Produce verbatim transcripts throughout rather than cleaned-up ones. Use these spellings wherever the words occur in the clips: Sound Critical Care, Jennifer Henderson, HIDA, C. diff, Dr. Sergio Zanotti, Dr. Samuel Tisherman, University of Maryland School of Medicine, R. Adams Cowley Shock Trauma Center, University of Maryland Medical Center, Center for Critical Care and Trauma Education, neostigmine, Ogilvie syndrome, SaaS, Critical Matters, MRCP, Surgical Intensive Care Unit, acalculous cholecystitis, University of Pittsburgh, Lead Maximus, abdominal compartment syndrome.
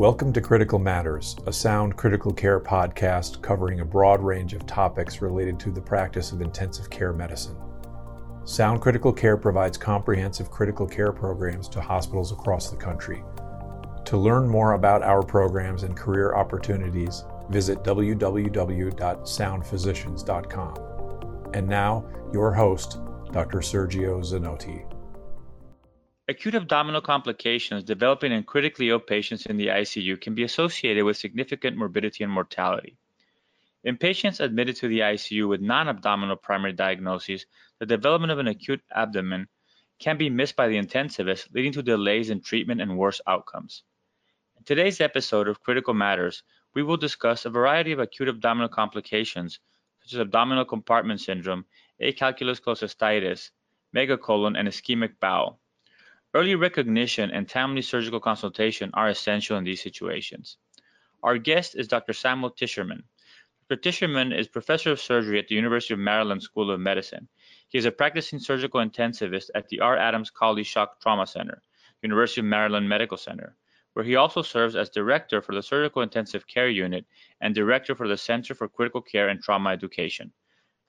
Welcome to Critical Matters, a Sound Critical Care podcast covering a broad range of topics related to the practice of intensive care medicine. Sound Critical Care provides comprehensive critical care programs to hospitals across the country. To learn more about our programs and career opportunities, visit w w w dot sound physicians dot com. And now, your host, Doctor Sergio Zanotti. Acute abdominal complications developing in critically ill patients in the I C U can be associated with significant morbidity and mortality. In patients admitted to the I C U with non-abdominal primary diagnoses, the development of an acute abdomen can be missed by the intensivist, leading to delays in treatment and worse outcomes. In today's episode of Critical Matters, we will discuss a variety of acute abdominal complications, such as abdominal compartment syndrome, acalculous cholecystitis, megacolon, and ischemic bowel. Early recognition and timely surgical consultation are essential in these situations. Our guest is Doctor Samuel Tisherman. Doctor Tisherman is professor of surgery at the University of Maryland School of Medicine. He is a practicing surgical intensivist at the R. Adams Cowley Shock Trauma Center, University of Maryland Medical Center, where he also serves as director for the Surgical Intensive Care Unit and director for the Center for Critical Care and Trauma Education.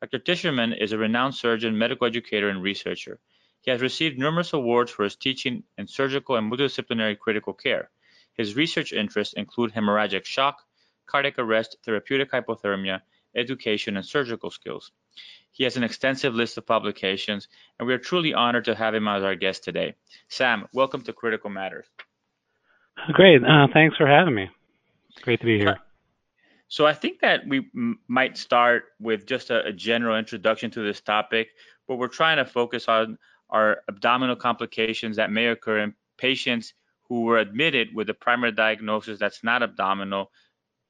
Doctor Tisherman is a renowned surgeon, medical educator, and researcher. He has received numerous awards for his teaching in surgical and multidisciplinary critical care. His research interests include hemorrhagic shock, cardiac arrest, therapeutic hypothermia, education, and surgical skills. He has an extensive list of publications, and we are truly honored to have him as our guest today. Sam, welcome to Critical Matters. Great. Uh, thanks for having me. It's great to be here. So I think that we m- might start with just a, a general introduction to this topic, but we're trying to focus on are abdominal complications that may occur in patients who were admitted with a primary diagnosis that's not abdominal,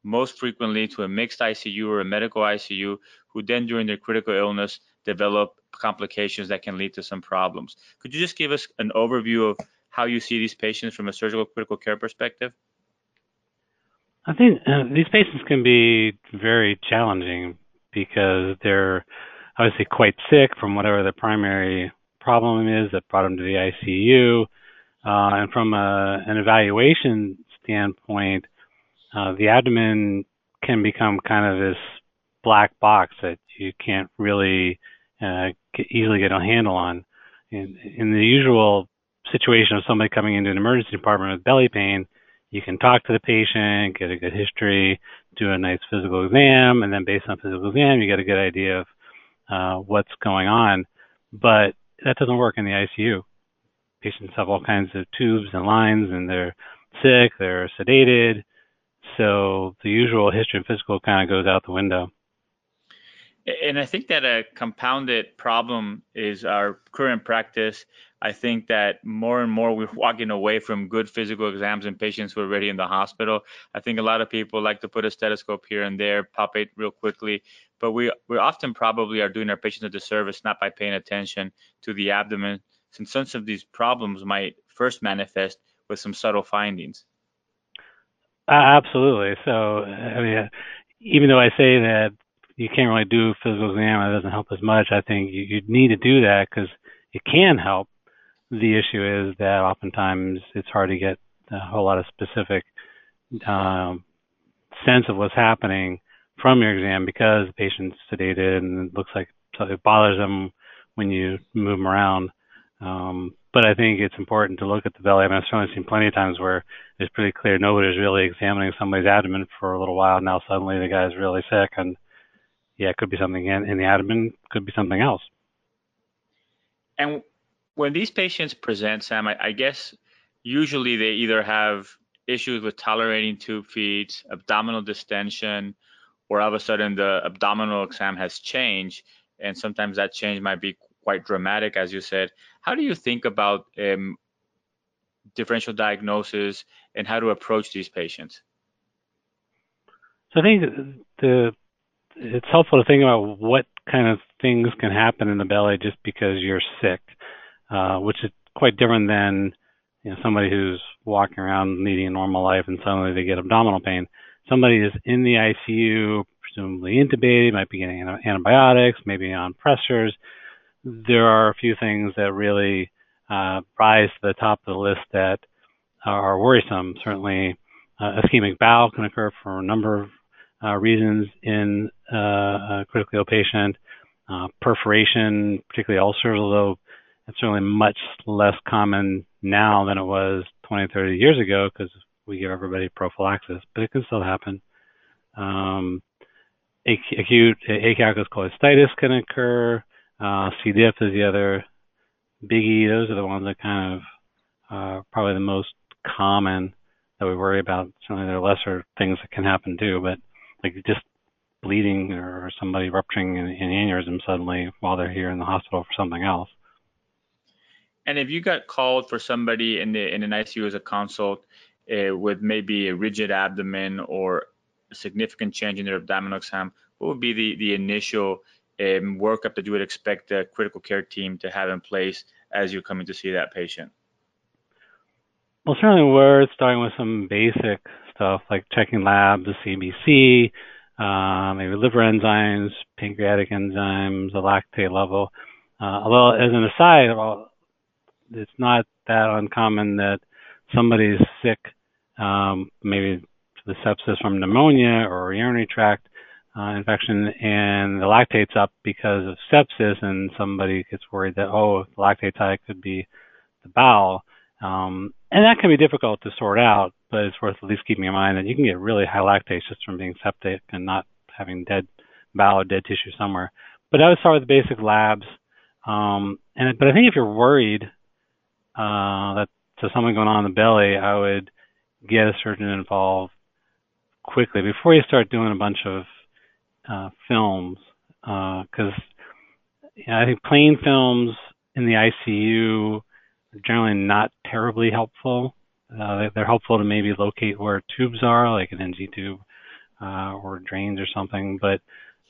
most frequently to a mixed I C U or a medical I C U, who then during their critical illness develop complications that can lead to some problems. Could you just give us an overview of how you see these patients from a surgical critical care perspective? I think uh, these patients can be very challenging because they're obviously quite sick from whatever the primary problem is that brought them to the I C U. Uh, and from a, an evaluation standpoint, uh, the abdomen can become kind of this black box that you can't really uh, easily get a handle on. In, in the usual situation of somebody coming into an emergency department with belly pain, you can talk to the patient, get a good history, do a nice physical exam, and then based on physical exam, you get a good idea of uh, what's going on. But that doesn't work in the I C U. Patients have all kinds of tubes and lines, and they're sick, they're sedated. So the usual history and physical kind of goes out the window. And I think that a compounded problem is our current practice. I think that more and more we're walking away from good physical exams in patients who are already in the hospital. I think a lot of people like to put a stethoscope here and there, palpate real quickly, but we we often probably are doing our patients a disservice not by paying attention to the abdomen, since some of these problems might first manifest with some subtle findings. Uh, absolutely. So, I mean, even though I say that you can't really do physical exam, it doesn't help as much, I think you, you need to do that because it can help. The issue is that oftentimes it's hard to get a whole lot of specific um, sense of what's happening from your exam because the patient's sedated and it looks like it bothers them when you move them around. Um, but I think it's important to look at the belly. I mean, I've certainly seen plenty of times where it's pretty clear nobody's really examining somebody's abdomen for a little while. Now suddenly the guy's really sick, and yeah, it could be something in, in the abdomen, could be something else. And when these patients present, Sam, I, I guess usually they either have issues with tolerating tube feeds, abdominal distension, or all of a sudden the abdominal exam has changed, and sometimes that change might be quite dramatic, as you said. How do you think about um, differential diagnosis and how to approach these patients? So I think the it's helpful to think about what kind of things can happen in the belly just because you're sick. Uh, which is quite different than you know, somebody who's walking around leading a normal life and suddenly they get abdominal pain. Somebody is in the I C U, presumably intubated, might be getting antibiotics, maybe on pressors. There are a few things that really uh, rise to the top of the list that are worrisome. Certainly, Uh, ischemic bowel can occur for a number of uh, reasons in uh, a critically ill patient. Uh, perforation, particularly ulcers, although it's certainly much less common now than it was twenty, thirty years ago because we give everybody prophylaxis, but it can still happen. Um, acute Eacococcal cholecystitis can occur. Uh, C. diff is the other biggie. Those are the ones that kind of uh, probably the most common that we worry about. Certainly there are lesser things that can happen too, but like just bleeding or somebody rupturing an, an aneurysm suddenly while they're here in the hospital for something else. And if you got called for somebody in the in an I C U as a consult uh, with maybe a rigid abdomen or a significant change in their abdominal exam, what would be the the initial um, workup that you would expect the critical care team to have in place as you're coming to see that patient? Well, certainly we're starting with some basic stuff like checking labs, the C B C, um, maybe liver enzymes, pancreatic enzymes, the lactate level. Uh, although, as an aside, well, it's not that uncommon that somebody's sick, um, maybe the sepsis from pneumonia or urinary tract uh, infection, and the lactate's up because of sepsis, and somebody gets worried that, oh, the lactate's high, it could be the bowel. Um, and that can be difficult to sort out, but it's worth at least keeping in mind that you can get really high lactates just from being septic and not having dead bowel or dead tissue somewhere. But I would start with the basic labs. Um, and But I think if you're worried uh, that there's something going on in the belly, I would get a surgeon involved quickly before you start doing a bunch of uh, films. Because uh, you know, I think plain films in the I C U generally not terribly helpful. Uh, they're helpful to maybe locate where tubes are, like an N G tube uh, or drains or something, but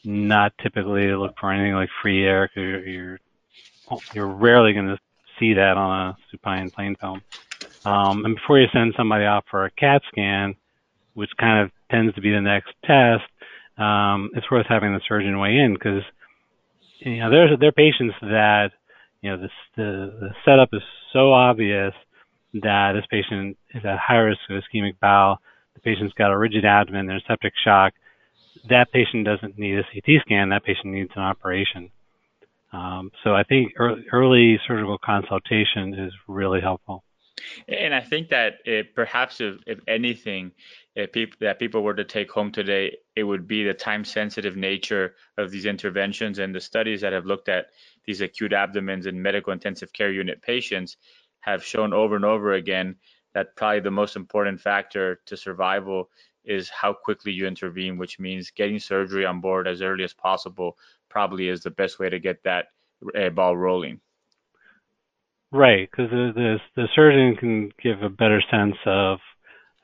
not typically to look for anything like free air, because you're, you're, you're rarely going to see that on a supine plain film. Um, and before you send somebody out for a CAT scan, which kind of tends to be the next test, um, it's worth having the surgeon weigh in, because you know, there's, there are patients that you know, this, the, the setup is so obvious that this patient is at high risk of ischemic bowel. The patient's got a rigid abdomen, there's septic shock. That patient doesn't need a C T scan. That patient needs an operation. Um, so I think early, early surgical consultation is really helpful. And I think that it, perhaps if, if anything, if people, that people were to take home today, it would be the time-sensitive nature of these interventions and the studies that have looked at these acute abdomens in medical intensive care unit patients have shown over and over again that probably the most important factor to survival is how quickly you intervene, which means getting surgery on board as early as possible probably is the best way to get that uh, ball rolling. Right, because the, the, the surgeon can give a better sense of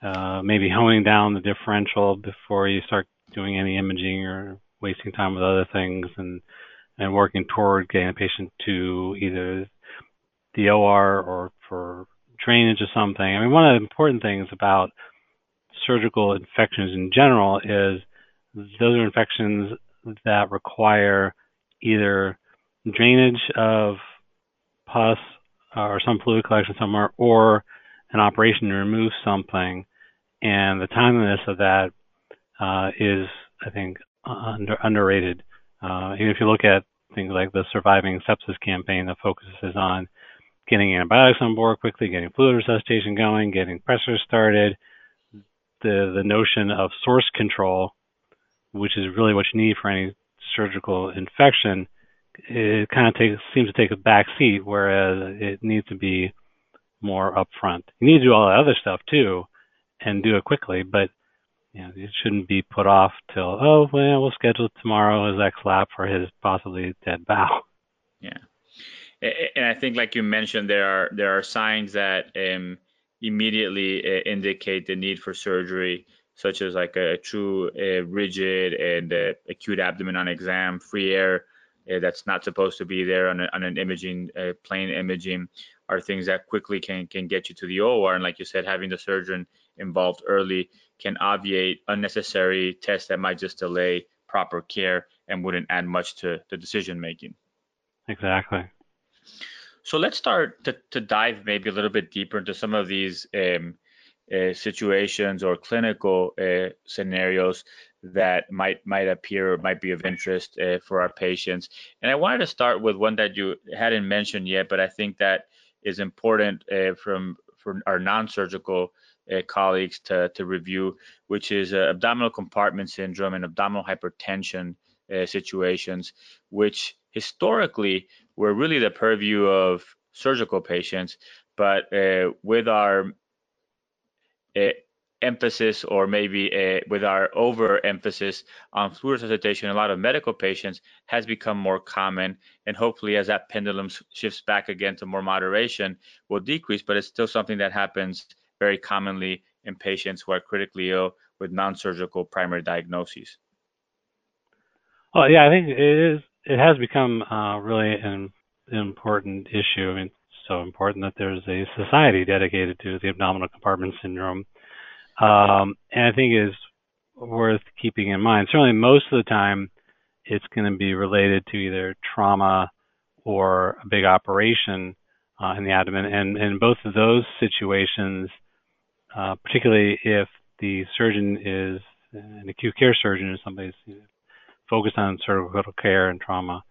uh, maybe honing down the differential before you start doing any imaging or wasting time with other things, and and working toward getting a patient to either the O R or for drainage or something. I mean, one of the important things about surgical infections in general is those are infections that require either drainage of pus or some fluid collection somewhere, or an operation to remove something. And the timeliness of that uh, is, I think, under, underrated. Uh, even if you look at things like the Surviving Sepsis campaign that focuses on getting antibiotics on board quickly, getting fluid resuscitation going, getting pressure started, the, the notion of source control, which is really what you need for any surgical infection, it kind of takes, seems to take a back seat, whereas it needs to be more upfront. You need to do all that other stuff too and do it quickly, but you know, it shouldn't be put off till, oh, well, we'll schedule tomorrow his X-lap for his possibly dead bowel. Yeah. And I think, like you mentioned, there are there are signs that um, immediately uh, indicate the need for surgery, such as like a true uh, rigid and uh, acute abdomen on exam, free air uh, that's not supposed to be there on, a, on an imaging, uh, plain imaging, are things that quickly can, can get you to the O R. And like you said, having the surgeon involved early can obviate unnecessary tests that might just delay proper care and wouldn't add much to the decision making. Exactly. So let's start to, to dive maybe a little bit deeper into some of these um, uh, situations or clinical uh, scenarios that might might appear or might be of interest uh, for our patients. And I wanted to start with one that you hadn't mentioned yet, but I think that is important uh, from for our non-surgical uh, colleagues to, to review, which is uh, abdominal compartment syndrome and abdominal hypertension uh, situations, which historically were really the purview of surgical patients, but uh, with our uh, emphasis, or maybe uh, with our overemphasis on fluid resuscitation, a lot of medical patients has become more common, and hopefully as that pendulum shifts back again to more moderation will decrease, but it's still something that happens very commonly in patients who are critically ill with non-surgical primary diagnoses. Oh, yeah, I think it is. It has become uh, really an important issue. I mean, it's so important that there's a society dedicated to the abdominal compartment syndrome. Um, and I think it is worth keeping in mind. Certainly, most of the time, it's going to be related to either trauma or a big operation uh, in the abdomen. And in both of those situations, uh, particularly if the surgeon is an acute care surgeon or somebody's you know, focused on surgical care and trauma,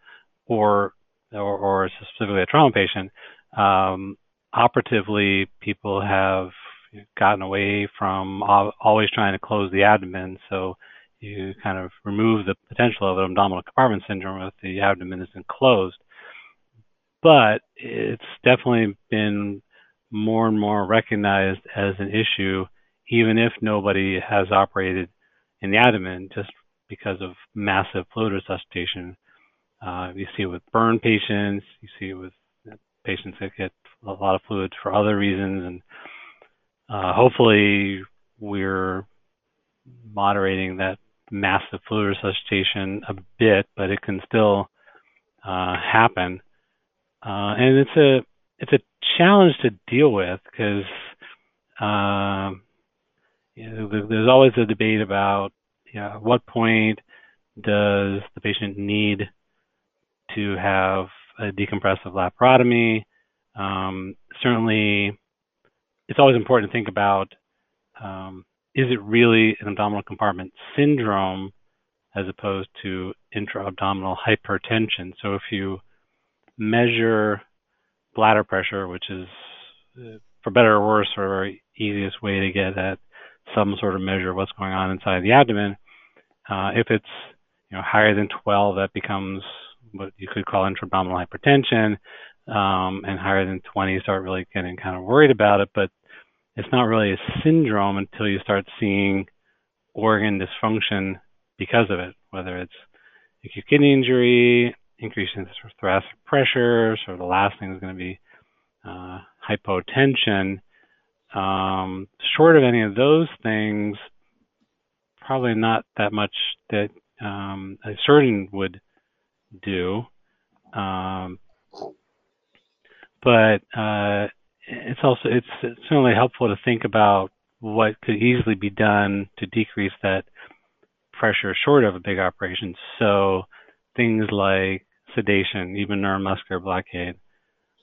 or or, or specifically a trauma patient, um, operatively, people have gotten away from always trying to close the abdomen, so you kind of remove the potential of an abdominal compartment syndrome if the abdomen isn't closed. But it's definitely been more and more recognized as an issue, even if nobody has operated in the abdomen, just because of massive fluid resuscitation. Uh, you see it with burn patients, you see it with patients that get a lot of fluids for other reasons, and Uh, hopefully, we're moderating that massive fluid resuscitation a bit, but it can still uh, happen. Uh, and it's a it's a challenge to deal with because uh, you know, there's always a debate about you know, at what point does the patient need to have a decompressive laparotomy. Um, certainly. It's always important to think about, um, is it really an abdominal compartment syndrome as opposed to intra-abdominal hypertension? So if you measure bladder pressure, which is, for better or worse, our easiest way to get at some sort of measure of what's going on inside the abdomen, uh, if it's you know, higher than twelve, that becomes what you could call intra-abdominal hypertension. Um, and higher than twenty, start really getting kind of worried about it, but it's not really a syndrome until you start seeing organ dysfunction because of it, whether it's acute kidney injury, increasing thoracic pressure, so the last thing is going to be uh, hypotension. Um, short of any of those things, probably not that much that um, a surgeon would do. Um, But uh, it's also it's, it's certainly helpful to think about what could easily be done to decrease that pressure short of a big operation. So things like sedation, even neuromuscular blockade,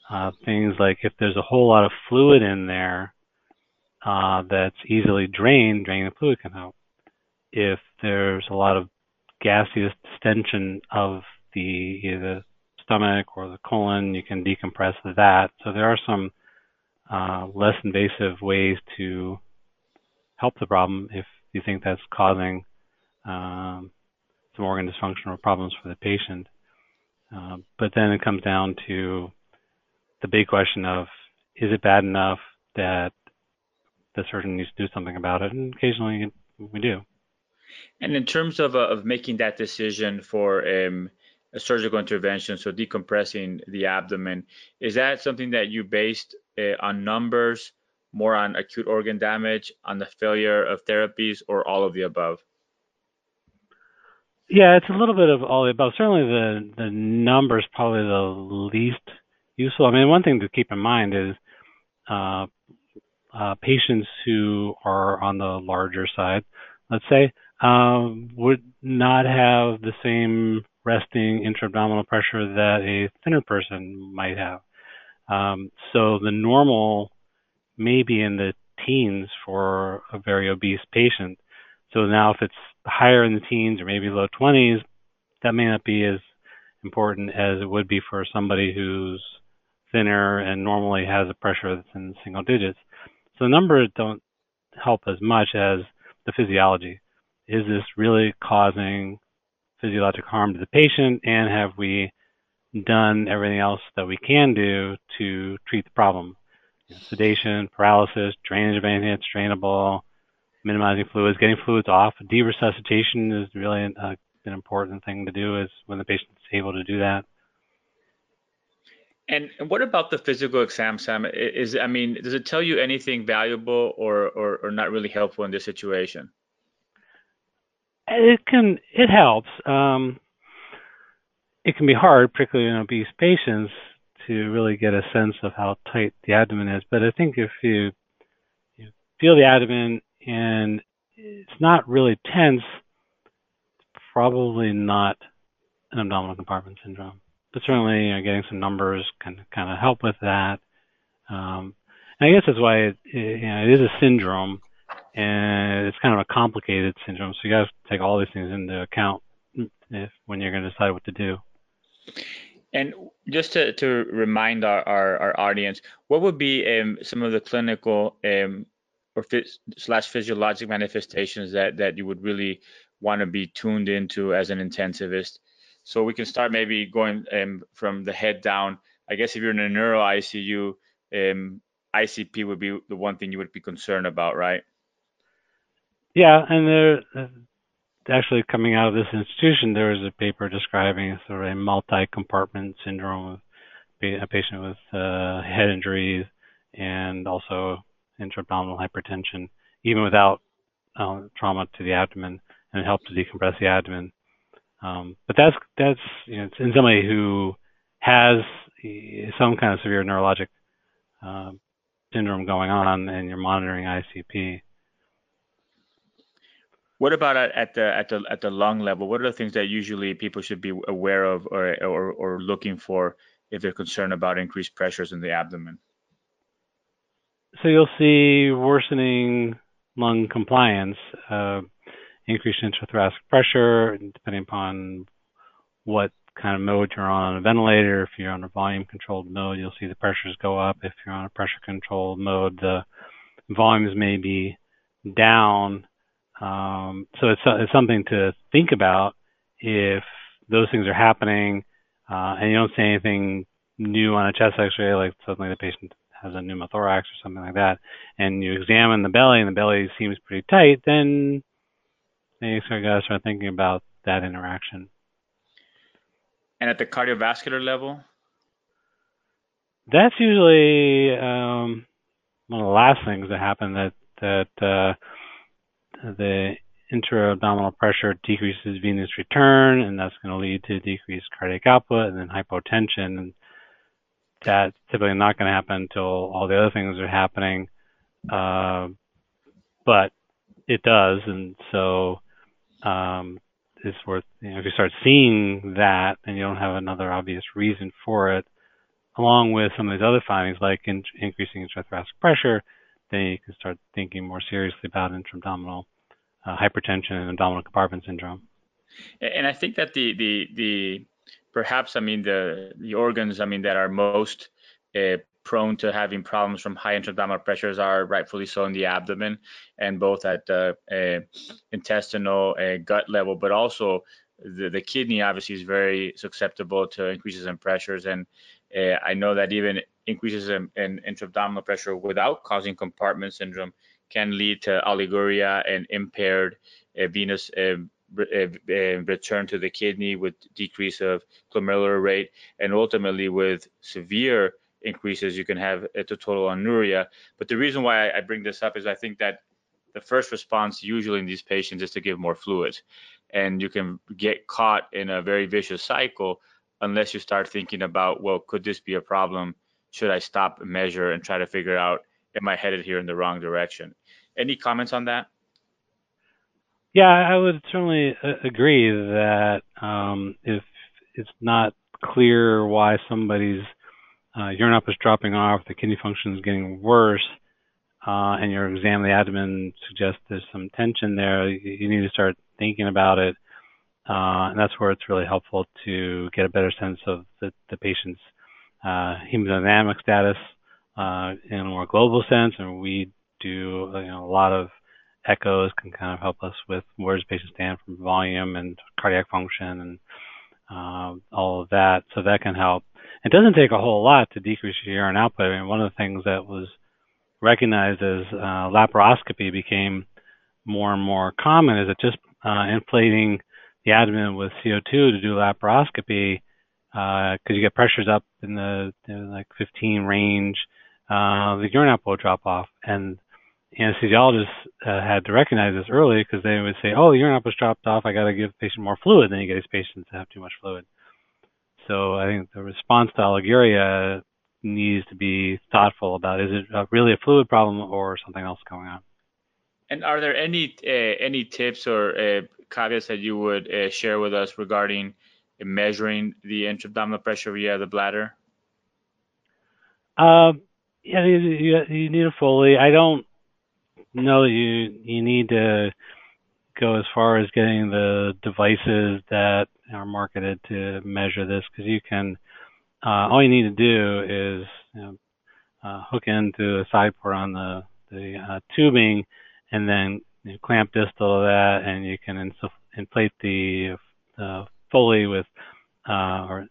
uh, things like if there's a whole lot of fluid in there uh, that's easily drained, draining the fluid can help. If there's a lot of gaseous distension of the either stomach or the colon, you can decompress that. So there are some uh, less invasive ways to help the problem if you think that's causing um, some organ dysfunction or problems for the patient. Uh, but then it comes down to the big question of, is it bad enough that the surgeon needs to do something about it? And occasionally we do. And in terms of, uh, of making that decision for um a surgical intervention, so decompressing the abdomen, is that something that you based uh, on numbers, more on acute organ damage, on the failure of therapies, or all of the above? Yeah, it's a little bit of all of the above. Certainly the, the number is probably the least useful. I mean, one thing to keep in mind is uh, uh, patients who are on the larger side, let's say, uh, would not have the same resting intra-abdominal pressure that a thinner person might have. Um, so the normal may be in the teens for a very obese patient. So now if it's higher in the teens or maybe low twenties, that may not be as important as it would be for somebody who's thinner and normally has a pressure that's in single digits. So numbers don't help as much as the physiology. Is this really causing physiologic harm to the patient, and have we done everything else that we can do to treat the problem? You know, sedation, paralysis, drainage of anything that's drainable, minimizing fluids, getting fluids off. Deresuscitation is really an, uh, an important thing to do is when the patient's able to do that. And, and what about the physical exam, Sam? Is, I mean, does it tell you anything valuable or, or, or not really helpful in this situation? It can, it helps. Um, it can be hard, particularly in obese patients, to really get a sense of how tight the abdomen is. But I think if you, you feel the abdomen and it's not really tense, it's probably not an abdominal compartment syndrome. But certainly, you know, getting some numbers can kind of help with that. Um, and I guess that's why it, it, you know, it is a syndrome, and it's kind of a complicated syndrome. So you got to take all these things into account if, when you're going to decide what to do. And just to, to remind our, our, our audience, what would be um, some of the clinical um, or phys- slash physiologic manifestations that, that you would really want to be tuned into as an intensivist? So we can start maybe going um, from the head down. I guess if you're in a neuro I C U, um, I C P would be the one thing you would be concerned about, right? Yeah, and there, actually coming out of this institution, there was a paper describing sort of a multi-compartment syndrome of a patient with uh, head injuries and also intra-abdominal hypertension, even without uh, trauma to the abdomen, and it helped to decompress the abdomen. Um, but that's, that's you know, it's in somebody who has some kind of severe neurologic uh, syndrome going on, and you're monitoring I C P. What about at, at the at the at the lung level? What are the things that usually people should be aware of or or, or looking for if they're concerned about increased pressures in the abdomen? So you'll see worsening lung compliance. Uh, Increased intrathoracic pressure, depending upon what kind of mode you're on, on a ventilator. If you're on a volume-controlled mode, you'll see the pressures go up. If you're on a pressure-controlled mode, the volumes may be down. Um, so it's, it's something to think about if those things are happening uh, and you don't see anything new on a chest X-ray, like suddenly the patient has a pneumothorax or something like that, and you examine the belly and the belly seems pretty tight, then you gotta start thinking about that interaction. And at the cardiovascular level? That's usually um, one of the last things that happen, that that uh, the intra-abdominal pressure decreases venous return, and that's going to lead to decreased cardiac output and then hypotension. And that's typically not going to happen until all the other things are happening, uh, but it does, and so. Um, it's worth, you know, if you start seeing that and you don't have another obvious reason for it, along with some of these other findings like in, increasing intrathoracic pressure, then you can start thinking more seriously about intra-abdominal uh, hypertension and abdominal compartment syndrome. And I think that the the the perhaps I mean the the organs I mean that are most uh, prone to having problems from high intra-abdominal pressures are rightfully so in the abdomen, and both at the uh, intestinal uh, gut level, but also the, the kidney obviously is very susceptible to increases in pressures. And uh, I know that even increases in, in intra-abdominal pressure without causing compartment syndrome can lead to oliguria and impaired uh, venous uh, return to the kidney with decrease of glomerular rate, and ultimately with severe increases, you can have a total anuria. But the reason why I bring this up is I think that the first response usually in these patients is to give more fluids, and you can get caught in a very vicious cycle unless you start thinking about, well, could this be a problem? Should I stop, measure, and try to figure out, am I headed here in the wrong direction? Any comments on that? Yeah, I would certainly agree that um, if it's not clear why somebody's Uh, urine output is dropping off, the kidney function is getting worse, uh, and your exam of the abdomen suggests there's some tension there, you need to start thinking about it. Uh, and that's where it's really helpful to get a better sense of the, the patient's uh, hemodynamic status uh, in a more global sense. And we do you know, a lot of echoes can kind of help us with where does the patient stand from volume and cardiac function and uh, all of that. So that can help. It doesn't take a whole lot to decrease your urine output. I mean, one of the things that was recognized as uh, laparoscopy became more and more common is that just uh, inflating the abdomen with C O two to do laparoscopy because uh, you get pressures up in the you know, like fifteen range, uh, the urine output will drop off. And anesthesiologists uh, had to recognize this early because they would say, oh, the urine output's dropped off, I got to give the patient more fluid. Then you get these patients that have too much fluid. So I think the response to oliguria needs to be thoughtful about, is it really a fluid problem or something else going on? And are there any uh, any tips or uh, caveats that you would uh, share with us regarding uh, measuring the intra-abdominal pressure via the bladder? Uh, yeah, you, you, you need a Foley. I don't know that you, you need to go as far as getting the devices that are marketed to measure this, because you can, uh, all you need to do is you know, uh, hook into a side port on the, the uh, tubing, and then you clamp distal of that, and you can insuff inflate the uh, Foley with, uh, or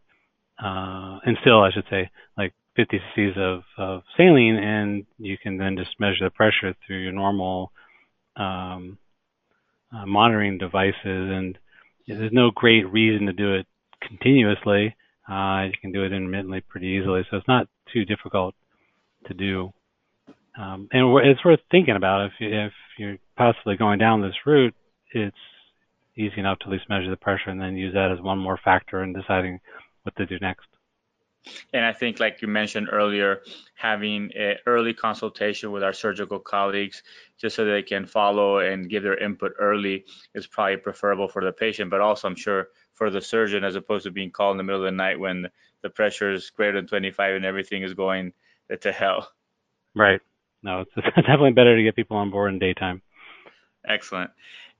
uh, instill, I should say, like fifty cc's of, of saline, and you can then just measure the pressure through your normal um, uh, monitoring devices. And there's no great reason to do it continuously. Uh, you can do it intermittently pretty easily, so it's not too difficult to do. Um, and it's worth thinking about if, you, if you're possibly going down this route, it's easy enough to at least measure the pressure and then use that as one more factor in deciding what to do next. And I think, like you mentioned earlier, having an early consultation with our surgical colleagues just so they can follow and give their input early is probably preferable for the patient, but also I'm sure for the surgeon, as opposed to being called in the middle of the night when the pressure is greater than twenty-five and everything is going to hell. Right. No, it's definitely better to get people on board in daytime. Excellent.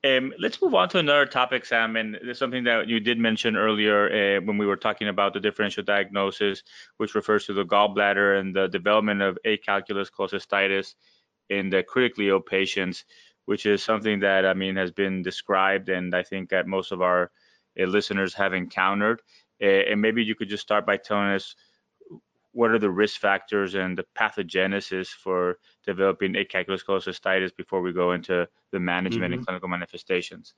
Um, let's move on to another topic, Sam, and this is something that you did mention earlier uh, when we were talking about the differential diagnosis, which refers to the gallbladder and the development of acalculous cholecystitis in the critically ill patients, which is something that, I mean, has been described and I think that most of our uh, listeners have encountered. Uh, and maybe you could just start by telling us what are the risk factors and the pathogenesis for developing acalculous cholecystitis before we go into the management mm-hmm. and clinical manifestations?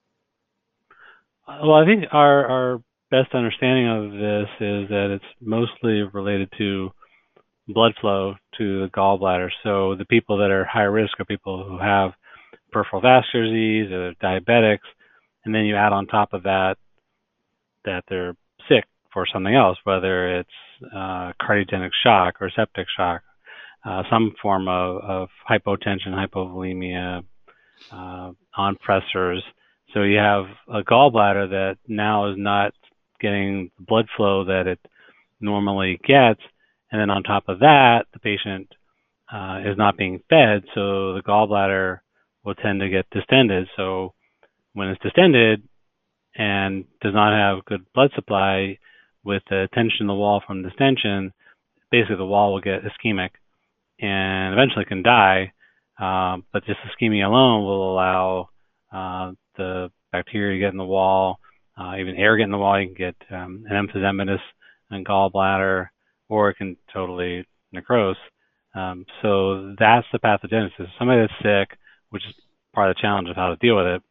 Well, I think our, our best understanding of this is that it's mostly related to blood flow to the gallbladder. So the people that are high risk are people who have peripheral vascular disease or diabetics, and then you add on top of that that they're sick for something else, whether it's uh, cardiogenic shock or septic shock, uh, some form of, of hypotension, hypovolemia, uh, on pressors. So you have a gallbladder that now is not getting the blood flow that it normally gets. And then on top of that, the patient uh, is not being fed. So the gallbladder will tend to get distended. So when it's distended and does not have good blood supply, with the tension in the wall from distension, basically the wall will get ischemic and eventually can die. Uh, but just ischemia alone will allow uh, the bacteria to get in the wall, uh, even air get in the wall. You can get um, an emphysematous in gallbladder, or it can totally necrose. Um, so that's the pathogenesis. Somebody that's sick, which is part of the challenge of how to deal with it.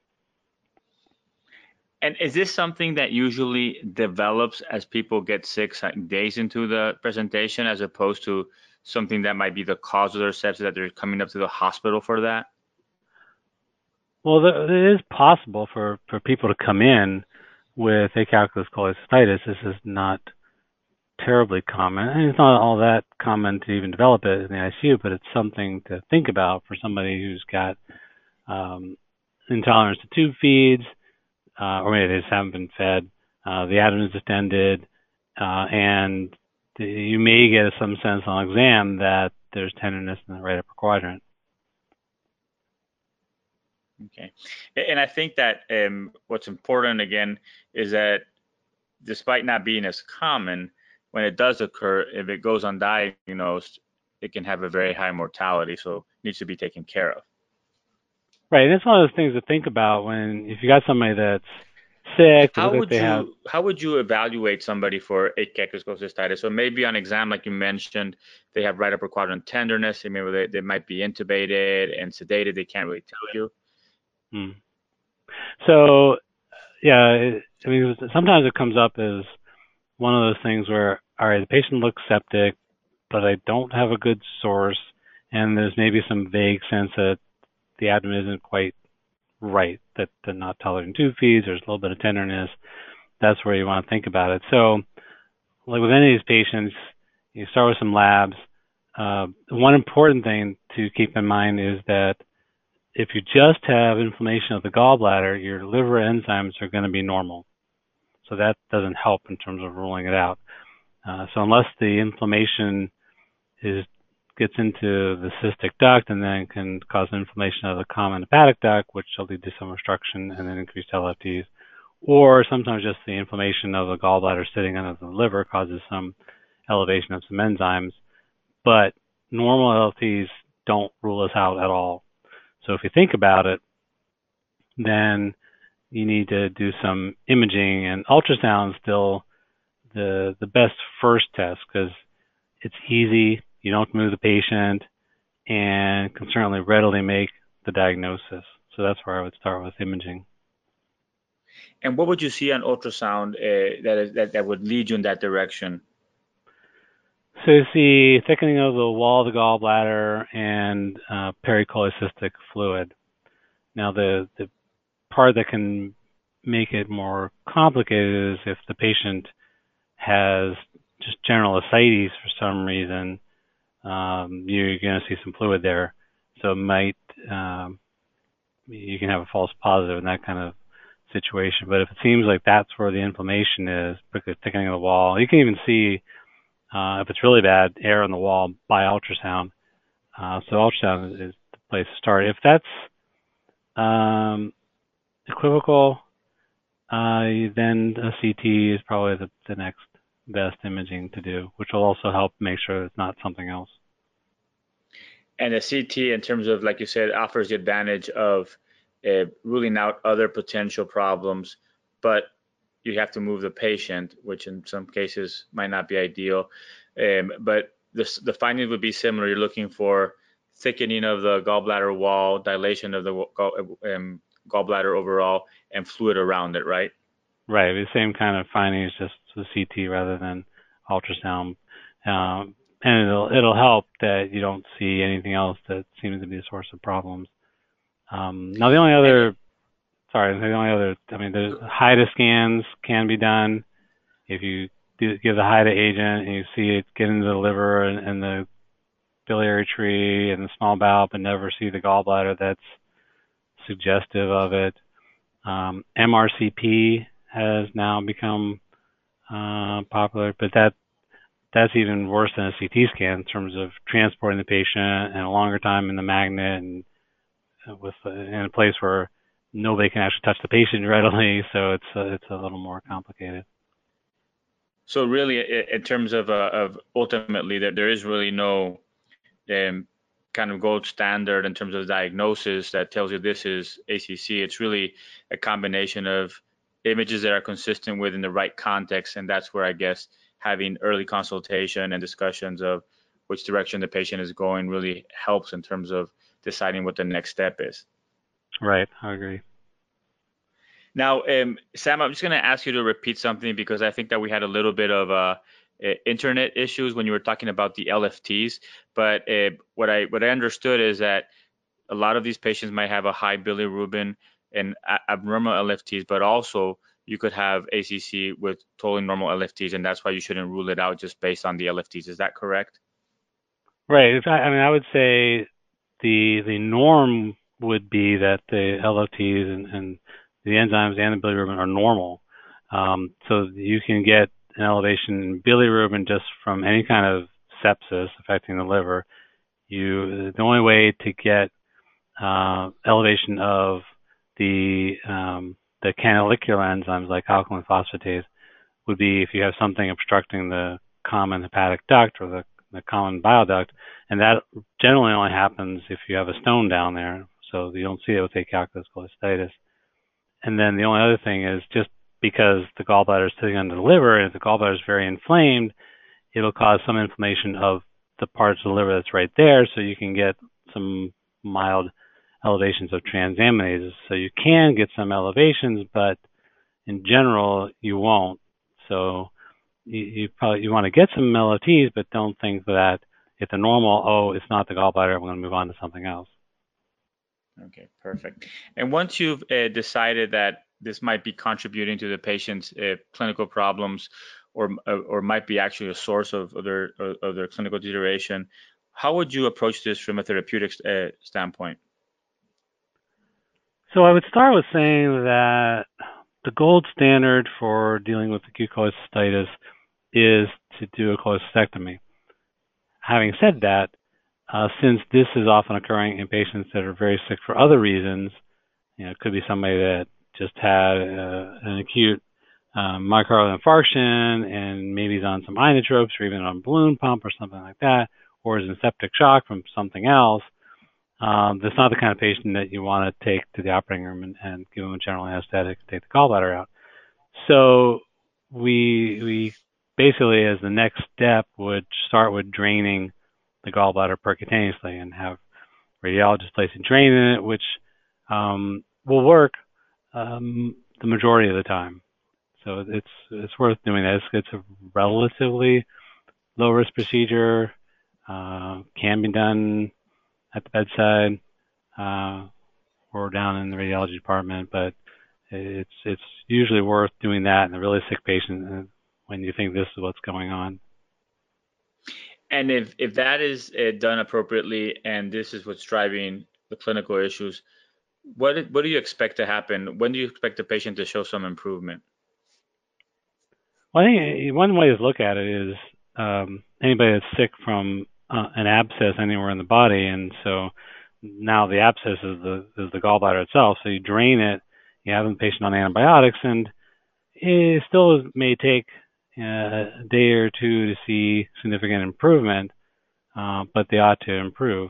And is this something that usually develops as people get sick days into the presentation, as opposed to something that might be the cause of their sepsis that they're coming up to the hospital for that? Well, it is possible for, for people to come in with acalculous cholecystitis. This is not terribly common. And it's not all that common to even develop it in the I C U, but it's something to think about for somebody who's got um, intolerance to tube feeds, Uh, or maybe they just haven't been fed, uh, the abdomen is distended, uh, and the, you may get some sense on exam that there's tenderness in the right upper quadrant. Okay, and I think that um, what's important again is that despite not being as common, when it does occur, if it goes undiagnosed, it can have a very high mortality, so it needs to be taken care of. Right, and it's one of those things to think about when if you got somebody that's sick. How would you have... how would you evaluate somebody for achaecal cystitis? So maybe on exam, like you mentioned, they have right upper quadrant tenderness. Maybe they, they might be intubated and sedated. They can't really tell you. Hmm. So, yeah, it, I mean, sometimes it comes up as one of those things where, all right, the patient looks septic, but I don't have a good source, and there's maybe some vague sense that the abdomen isn't quite right, that they're not tolerating tube feeds, there's a little bit of tenderness. That's where you want to think about it. So, like with any of these patients, you start with some labs. Uh, one important thing to keep in mind is that if you just have inflammation of the gallbladder, your liver enzymes are going to be normal. So that doesn't help in terms of ruling it out. Uh, so unless the inflammation is gets into the cystic duct and then can cause inflammation of the common hepatic duct, which will lead to some obstruction and then increased L F Ts, or sometimes just the inflammation of the gallbladder sitting under the liver causes some elevation of some enzymes. But normal L F Ts don't rule us out at all. So if you think about it, then you need to do some imaging, and ultrasound is still the, the best first test because it's easy, you don't move the patient, and can certainly readily make the diagnosis. So that's where I would start with imaging. And what would you see on ultrasound uh, that, is, that, that would lead you in that direction? So you see thickening of the wall of the gallbladder and uh, pericholecystic fluid. Now the, the part that can make it more complicated is if the patient has just general ascites for some reason, um, you're going to see some fluid there. So it might, um, you can have a false positive in that kind of situation. But if it seems like that's where the inflammation is, particularly thickening of the wall, you can even see Uh, if it's really bad, air on the wall by ultrasound. Uh, so ultrasound is the place to start. If that's um, equivocal, uh, then a C T is probably the, the next best imaging to do, which will also help make sure it's not something else. And a C T, in terms of, like you said, offers the advantage of uh, ruling out other potential problems, but you have to move the patient, which in some cases might not be ideal. Um, but this, the findings would be similar. You're looking for thickening of the gallbladder wall, dilation of the gall, um, gallbladder overall, and fluid around it, right? Right, the same kind of findings, just the C T rather than ultrasound. Um, and it'll, it'll help that you don't see anything else that seems to be a source of problems. Um, now, the only other... Sorry, the only other, I mean, the HIDA scans can be done. If you do, give the HIDA agent and you see it get into the liver and, and the biliary tree and the small bowel but never see the gallbladder, that's suggestive of it. Um, M R C P has now become uh, popular, but that that's even worse than a C T scan in terms of transporting the patient and a longer time in the magnet and with in a place where nobody can actually touch the patient readily, so it's a, it's a little more complicated. So really, in terms of uh, of ultimately, that there is really no um, kind of gold standard in terms of diagnosis that tells you this is A C C. It's really a combination of images that are consistent within the right context, and that's where I guess having early consultation and discussions of which direction the patient is going really helps in terms of deciding what the next step is. Right, I agree. Now, um, Sam, I'm just going to ask you to repeat something because I think that we had a little bit of uh, internet issues when you were talking about the L F Ts. But uh, what I what I understood is that a lot of these patients might have a high bilirubin and abnormal L F Ts, but also you could have A C C with totally normal L F Ts, and that's why you shouldn't rule it out just based on the L F Ts. Is that correct? Right. I, I mean, I would say the the norm would be that the L F Ts and, and the enzymes and the bilirubin are normal. Um, so you can get an elevation in bilirubin just from any kind of sepsis affecting the liver. You, the only way to get uh, elevation of the um, the canalicular enzymes like alkaline phosphatase would be if you have something obstructing the common hepatic duct or the, the common bile duct, and that generally only happens if you have a stone down there, so you don't see it with acalculous cholecystitis. And then the only other thing is just because the gallbladder is sitting under the liver, and if the gallbladder is very inflamed, it'll cause some inflammation of the parts of the liver that's right there, so you can get some mild elevations of transaminases. So you can get some elevations, but in general, you won't. So you, you probably you want to get some L O Ts, but don't think that if the normal, oh, it's not the gallbladder, I'm going to move on to something else. Okay, perfect. And once you've uh, decided that this might be contributing to the patient's uh, clinical problems, or or might be actually a source of, of their of their clinical deterioration, how would you approach this from a therapeutic uh, standpoint? So I would start with saying that the gold standard for dealing with acute cholecystitis is to do a cholecystectomy. Having said that, uh, since this is often occurring in patients that are very sick for other reasons, you know, it could be somebody that just had uh, an acute Um, myocardial infarction and maybe he's on some inotropes or even on a balloon pump or something like that, or is in septic shock from something else. Um, that's not the kind of patient that you want to take to the operating room and, and give him a general anesthetic and take the gallbladder out. So we we basically, as the next step, would start with draining the gallbladder percutaneously and have radiologists place a drain in it, which um, will work um, the majority of the time. So it's it's worth doing that. It's, it's a relatively low-risk procedure, uh, can be done at the bedside uh, or down in the radiology department, but it's it's usually worth doing that in a really sick patient when you think this is what's going on. And if, if that is uh, done appropriately and this is what's driving the clinical issues, what what do you expect to happen? When do you expect the patient to show some improvement? Well, I think one way to look at it is um, anybody that's sick from uh, an abscess anywhere in the body, and so now the abscess is the is the gallbladder itself. So you drain it, you have the patient on antibiotics, and it still may take uh, a day or two to see significant improvement, uh, but they ought to improve.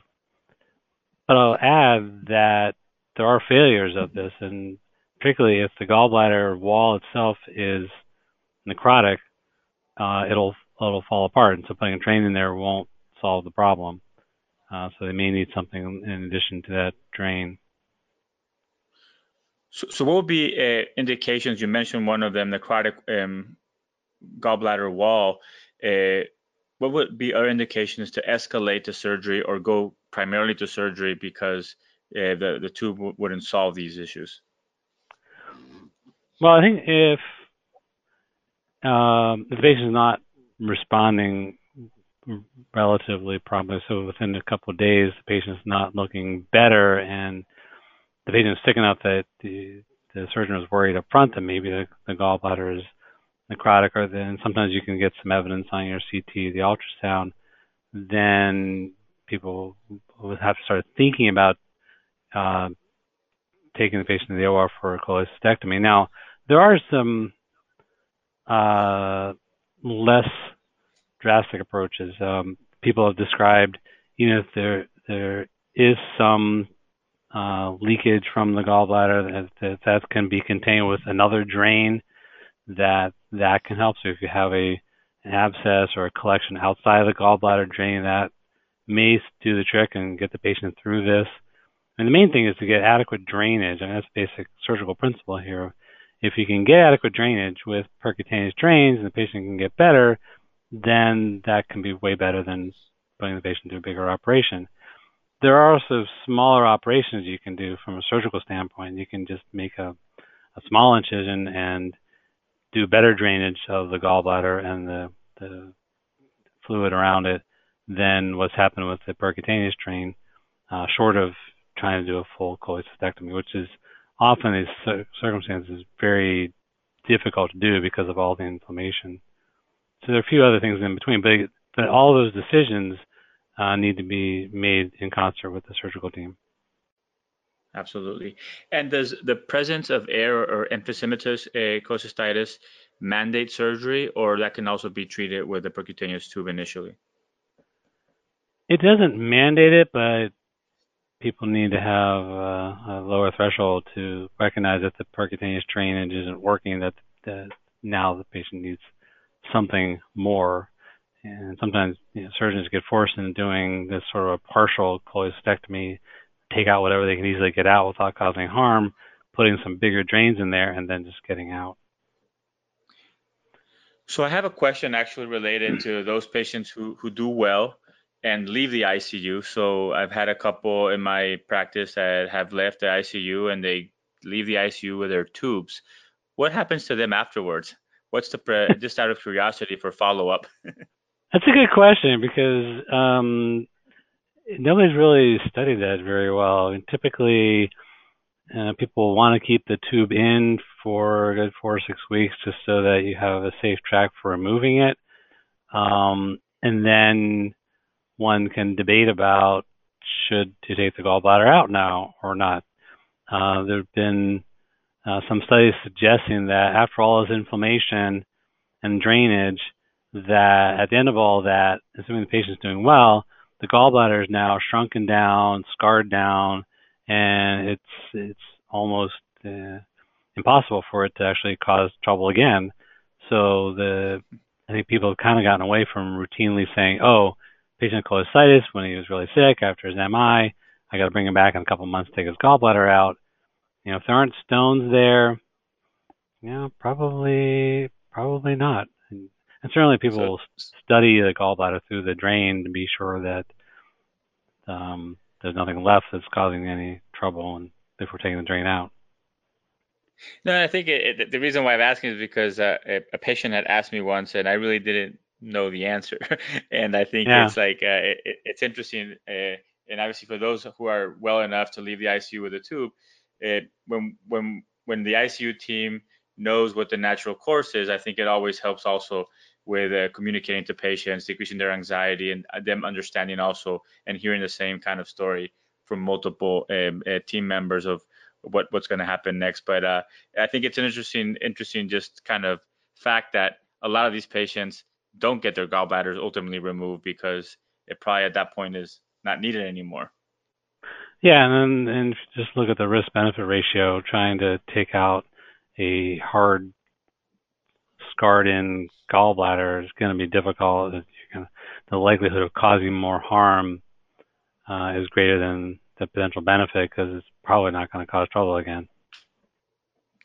But I'll add that there are failures of this, and particularly if the gallbladder wall itself is necrotic, uh, it'll it'll fall apart, and so putting a drain in there won't solve the problem. Uh, so they may need something in addition to that drain. So, so what would be uh, indications? You mentioned one of them, necrotic um, gallbladder wall. Uh, what would be other indications to escalate to surgery or go primarily to surgery because uh, the the tube w wouldn't solve these issues? Well, I think if Um, the patient is not responding relatively promptly, so within a couple of days, the patient's not looking better, and the patient is sick enough that the, the surgeon was worried up front that maybe the, the gallbladder is necrotic, or then sometimes you can get some evidence on your C T, the ultrasound, then people would have to start thinking about uh, taking the patient to the O R for a cholecystectomy. Now, there are some Uh, less drastic approaches. Um, people have described, you know, if there there is some uh, leakage from the gallbladder, that, that that can be contained with another drain, that that can help. So if you have a an abscess or a collection outside of the gallbladder, drain that may do the trick and get the patient through this. And the main thing is to get adequate drainage, and that's the basic surgical principle here. If you can get adequate drainage with percutaneous drains and the patient can get better, then that can be way better than putting the patient through a bigger operation. There are also smaller operations you can do from a surgical standpoint. You can just make a, a small incision and do better drainage of the gallbladder and the, the fluid around it than what's happened with the percutaneous drain, uh, short of trying to do a full cholecystectomy, which is often these circumstances very difficult to do because of all the inflammation. So there are a few other things in between, but, but all those decisions uh, need to be made in concert with the surgical team. Absolutely. And does the presence of air or emphysematosis, uh, cholecystitis mandate surgery, or that can also be treated with a percutaneous tube initially? It doesn't mandate it, but people need to have a, a lower threshold to recognize that the percutaneous drainage isn't working, that the, now the patient needs something more. And sometimes, you know, surgeons get forced into doing this sort of a partial cholecystectomy, take out whatever they can easily get out without causing harm, putting some bigger drains in there, and then just getting out. So I have a question actually related to those patients who, who do well and leave the I C U. So I've had a couple in my practice that have left the I C U and they leave the I C U with their tubes. What happens to them afterwards? What's the, pre just out of curiosity for follow-up? That's a good question, because um, nobody's really studied that very well. I mean, typically, uh, people want to keep the tube in for a good four or six weeks just so that you have a safe track for removing it. Um, and then one can debate about should to take the gallbladder out now or not. Uh, there have been uh, some studies suggesting that after all this inflammation and drainage, that at the end of all that, assuming the patient's doing well, the gallbladder is now shrunken down, scarred down, and it's it's almost uh, impossible for it to actually cause trouble again. So the I think people have kind of gotten away from routinely saying, "Oh, patient had cholecystitis when he was really sick after his M I. I got to bring him back in a couple of months to take his gallbladder out." You know, if there aren't stones there, you know, probably probably not. And, And certainly people so, will study the gallbladder through the drain to be sure that um, there's nothing left that's causing any trouble and before taking the drain out. No, I think it, it, the reason why I'm asking is because uh, a, a patient had asked me once and I really didn't know the answer. And I think yeah. it's like, uh, it, it's interesting. Uh, and obviously for those who are well enough to leave the I C U with a tube, it, when, when, when the I C U team knows what the natural course is, I think it always helps also with uh, communicating to patients, decreasing their anxiety, and them understanding also and hearing the same kind of story from multiple um, uh, team members of what, what's going to happen next. But uh, I think it's an interesting, interesting just kind of fact that a lot of these patients don't get their gallbladders ultimately removed because it probably at that point is not needed anymore. Yeah, and then and just look at the risk-benefit ratio, trying to take out a hard scarred in gallbladder is going to be difficult. You're gonna, the likelihood of causing more harm uh, is greater than the potential benefit because it's probably not going to cause trouble again.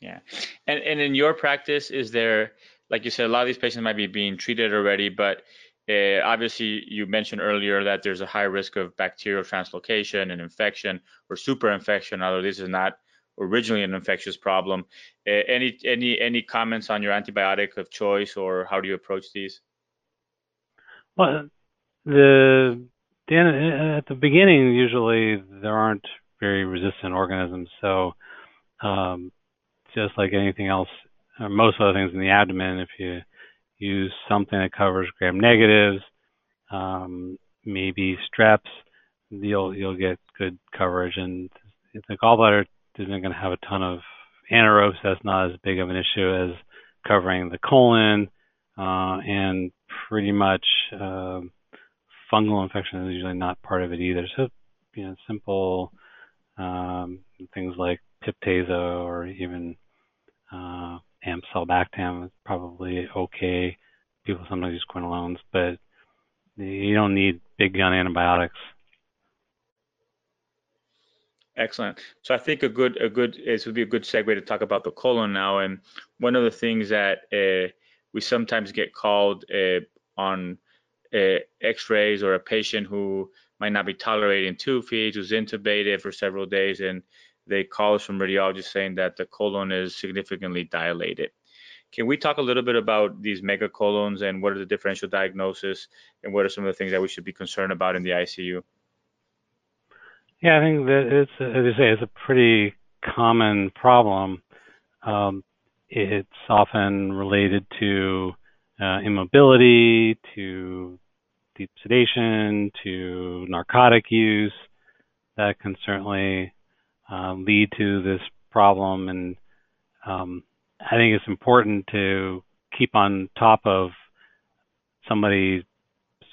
Yeah. And, and in your practice, is there, like you said, a lot of these patients might be being treated already, but uh, obviously you mentioned earlier that there's a high risk of bacterial translocation and infection or superinfection, although this is not originally an infectious problem. Uh, any any any comments on your antibiotic of choice or how do you approach these? Well, the, the at the beginning usually there aren't very resistant organisms. So um, just like anything else, or most other things in the abdomen, if you use something that covers gram negatives, um, maybe streps, you'll you'll get good coverage. And if the gallbladder isn't going to have a ton of anaerobes, that's not as big of an issue as covering the colon, uh, and pretty much uh, fungal infection is usually not part of it either. So, you know, simple um, things like Pip-Tazo or even uh, Amp-Cell-Bactam is probably okay. People sometimes use quinolones, but you don't need big gun antibiotics. Excellent. So I think a good, a good, this would be a good segue to talk about the colon now. And one of the things that uh, we sometimes get called uh, on uh, x-rays or a patient who might not be tolerating tube feeds, who's intubated for several days, and they call us from radiologists saying that the colon is significantly dilated. Can we talk a little bit about these megacolons and what are the differential diagnosis and what are some of the things that we should be concerned about in the I C U? Yeah, I think that it's, as you say, it's a pretty common problem. Um, it's often related to uh, immobility, to deep sedation, to narcotic use. That can certainly um, lead to this problem. And um, I think it's important to keep on top of somebody's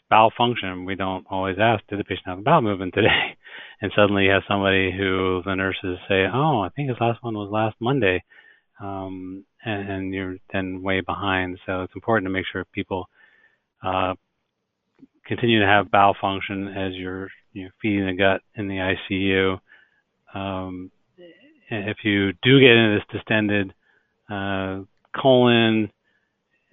bowel function. We don't always ask, did the patient have a bowel movement today? And suddenly you have somebody who the nurses say, oh, I think his last one was last Monday. Um, and, and you're then way behind. So it's important to make sure people uh, continue to have bowel function as you're you know, feeding the gut in the I C U. Um, if you do get into this distended uh, colon,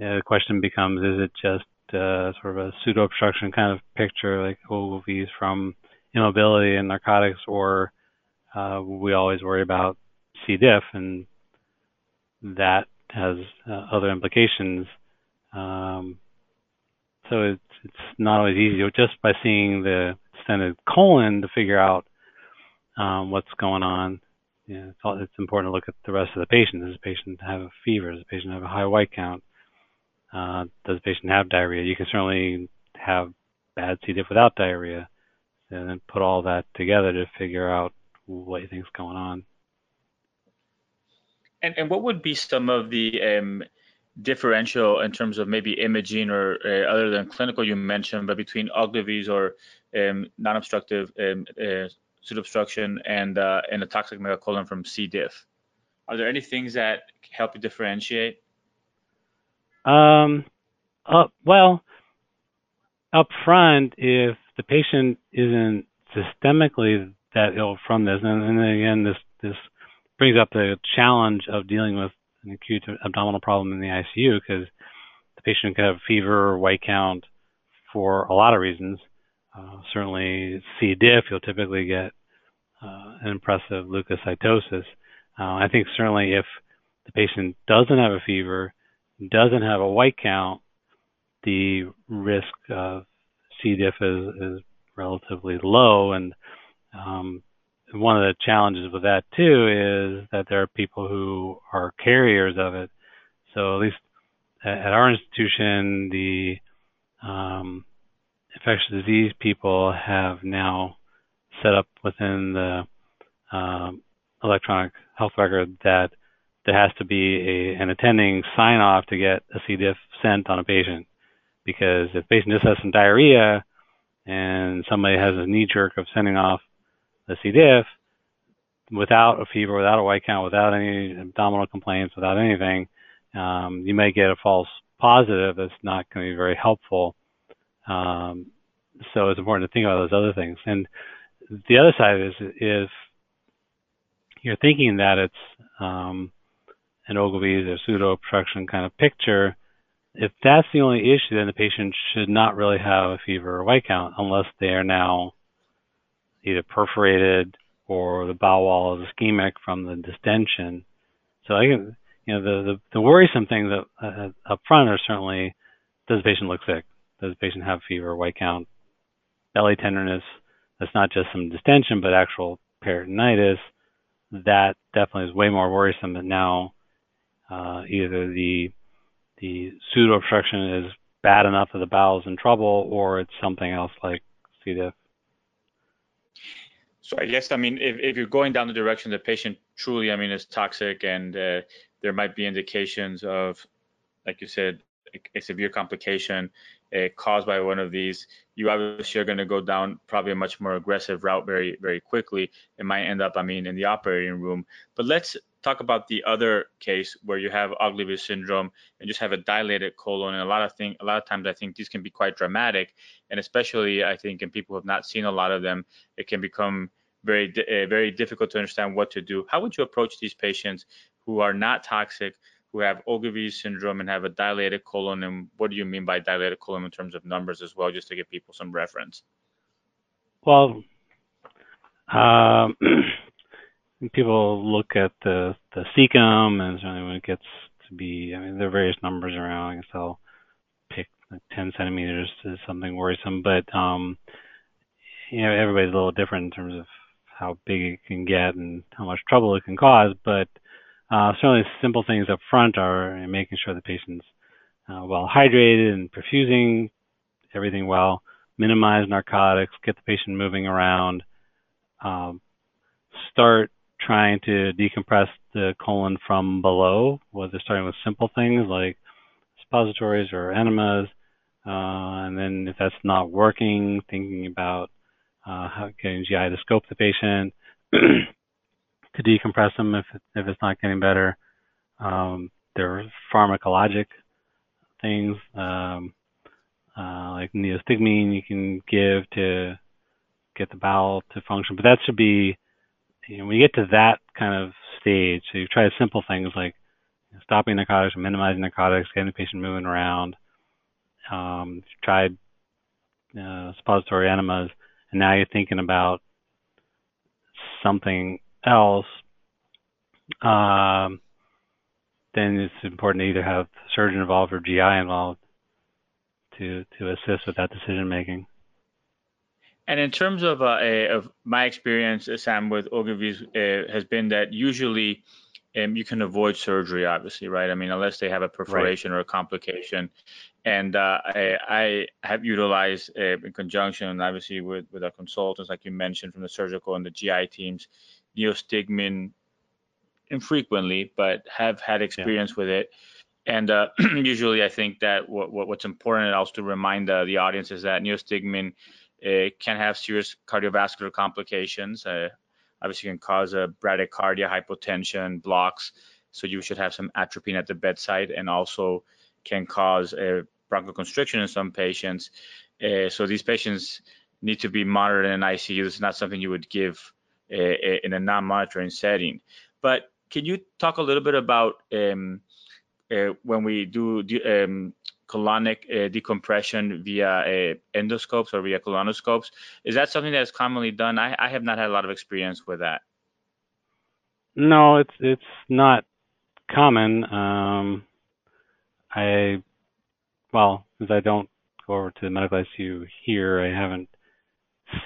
uh, the question becomes, is it just Uh, sort of a pseudo-obstruction kind of picture, like O V Vs from immobility and narcotics, or uh, we always worry about C. diff, and that has uh, other implications. Um, so it's, it's not always easy just by seeing the distended colon to figure out um, what's going on. You know, it's, all, it's important to look at the rest of the patient. Does the patient have a fever? Does the patient have a high white count? Uh, does the patient have diarrhea? You can certainly have bad C. diff without diarrhea, and then put all that together to figure out what you think is going on. And and what would be some of the um, differential in terms of maybe imaging or uh, other than clinical you mentioned, but between O V Vs or um, non-obstructive um, uh, pseudo-obstruction and uh, and a toxic megacolon from C. diff? Are there any things that help you differentiate? Um, uh, well, up front, if the patient isn't systemically that ill from this, and, and again, this, this brings up the challenge of dealing with an acute abdominal problem in the I C U, because the patient could have fever or white count for a lot of reasons. Uh, certainly C. diff, you'll typically get uh, an impressive leukocytosis. Uh, I think certainly if the patient doesn't have a fever, doesn't have a white count, the risk of C. diff is, is relatively low. And um, one of the challenges with that too is that there are people who are carriers of it. So at least at, at our institution, the um, infectious disease people have now set up within the um, electronic health record that there has to be a, an attending sign-off to get a C. diff sent on a patient, because if the patient just has some diarrhea and somebody has a knee-jerk of sending off a C. diff without a fever, without a white count, without any abdominal complaints, without anything, um, you may get a false positive that's not going to be very helpful. Um, so it's important to think about those other things. And the other side is if you're thinking that it's um, an O V Vs or pseudo-obstruction kind of picture, if that's the only issue, then the patient should not really have a fever or white count unless they are now either perforated or the bowel wall is ischemic from the distension. So I can, you know, the, the, the worrisome things that, uh, up front are certainly, does the patient look sick? Does the patient have fever or white count? Belly tenderness, that's not just some distension, but actual peritonitis. That definitely is way more worrisome than now. Uh, either the the pseudo-obstruction is bad enough that the bowel's in trouble, or it's something else like C. diff. So I guess, I mean, if, if you're going down the direction the patient truly, I mean, is toxic and uh, there might be indications of, like you said, a, a severe complication uh, caused by one of these, you obviously are going to go down probably a much more aggressive route very, very quickly. It might end up, I mean, in the operating room. But let's talk about the other case where you have Ogilvie syndrome and just have a dilated colon. And a lot of thing, a lot of times I think these can be quite dramatic, and especially I think in people who have not seen a lot of them, it can become very, very difficult to understand what to do. How would you approach these patients who are not toxic, who have Ogilvie syndrome and have a dilated colon? And what do you mean by dilated colon in terms of numbers as well, just to give people some reference? Well, um, people look at the the cecum, and certainly when it gets to be, I mean, there are various numbers around. I guess I'll pick like ten centimeters is something worrisome, but um, you know, everybody's a little different in terms of how big it can get and how much trouble it can cause. But uh, certainly, simple things up front are making sure the patient's uh, well hydrated and perfusing everything well, minimize narcotics, get the patient moving around, um, start trying to decompress the colon from below, whether starting with simple things like suppositories or enemas, uh, and then if that's not working, thinking about uh, how getting G I to scope the patient, to decompress them if, if it's not getting better. Um, there are pharmacologic things um, uh, like neostigmine you can give to get the bowel to function, but that should be, you know, when you get to that kind of stage, so you try simple things like stopping narcotics, minimizing narcotics, getting the patient moving around. Um, you've tried uh, suppository enemas, and now you're thinking about something else. Um, then it's important to either have the surgeon involved or G I involved to to assist with that decision making. And in terms of, uh, a, of my experience, Sam, with organ reviews uh, has been that usually um, you can avoid surgery, obviously, right? I mean, unless they have a perforation right. or a complication. And uh, I, I have utilized, uh, in conjunction, obviously, with, with our consultants, like you mentioned, from the surgical and the G I teams, neostigmine infrequently, but have had experience yeah. with it. And uh, usually I think that what, what, what's important also to remind the, the audience is that neostigmine It can have serious cardiovascular complications. Uh, obviously, it can cause a bradycardia, hypotension, blocks. So you should have some atropine at the bedside, and also can cause a bronchoconstriction in some patients. Uh, so these patients need to be monitored in an I C U. It's not something you would give uh, in a non-monitoring setting. But can you talk a little bit about um, uh, when we do um, colonic uh, decompression via uh, endoscopes or via colonoscopes? Is that something that is commonly done? I, I have not had a lot of experience with that. No, it's it's not common. Um, I, well, since I don't go over to the medical I C U here, I haven't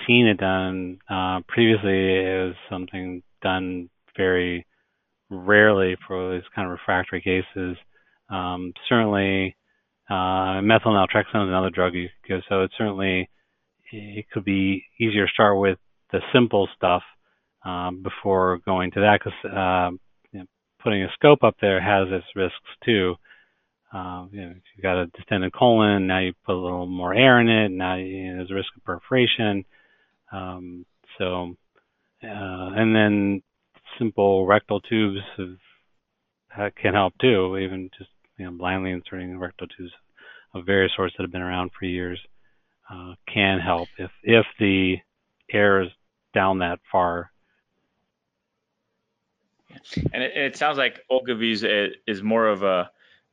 seen it done. Uh, previously, it was something done very rarely for these kind of refractory cases. Um, certainly, Uh, methyl naltrexone is another drug you could give, so it certainly it could be easier to start with the simple stuff um, before going to that, because uh, you know, putting a scope up there has its risks too. Uh, you know, if you've got a distended colon, now you put a little more air in it, now you know, there's a risk of perforation. Um, so, uh, and then simple rectal tubes have, can help too, even just You know, blindly inserting rectal tubes of various sorts that have been around for years uh, can help if if the air is down that far. And it, it sounds like Ogilvy's is more of a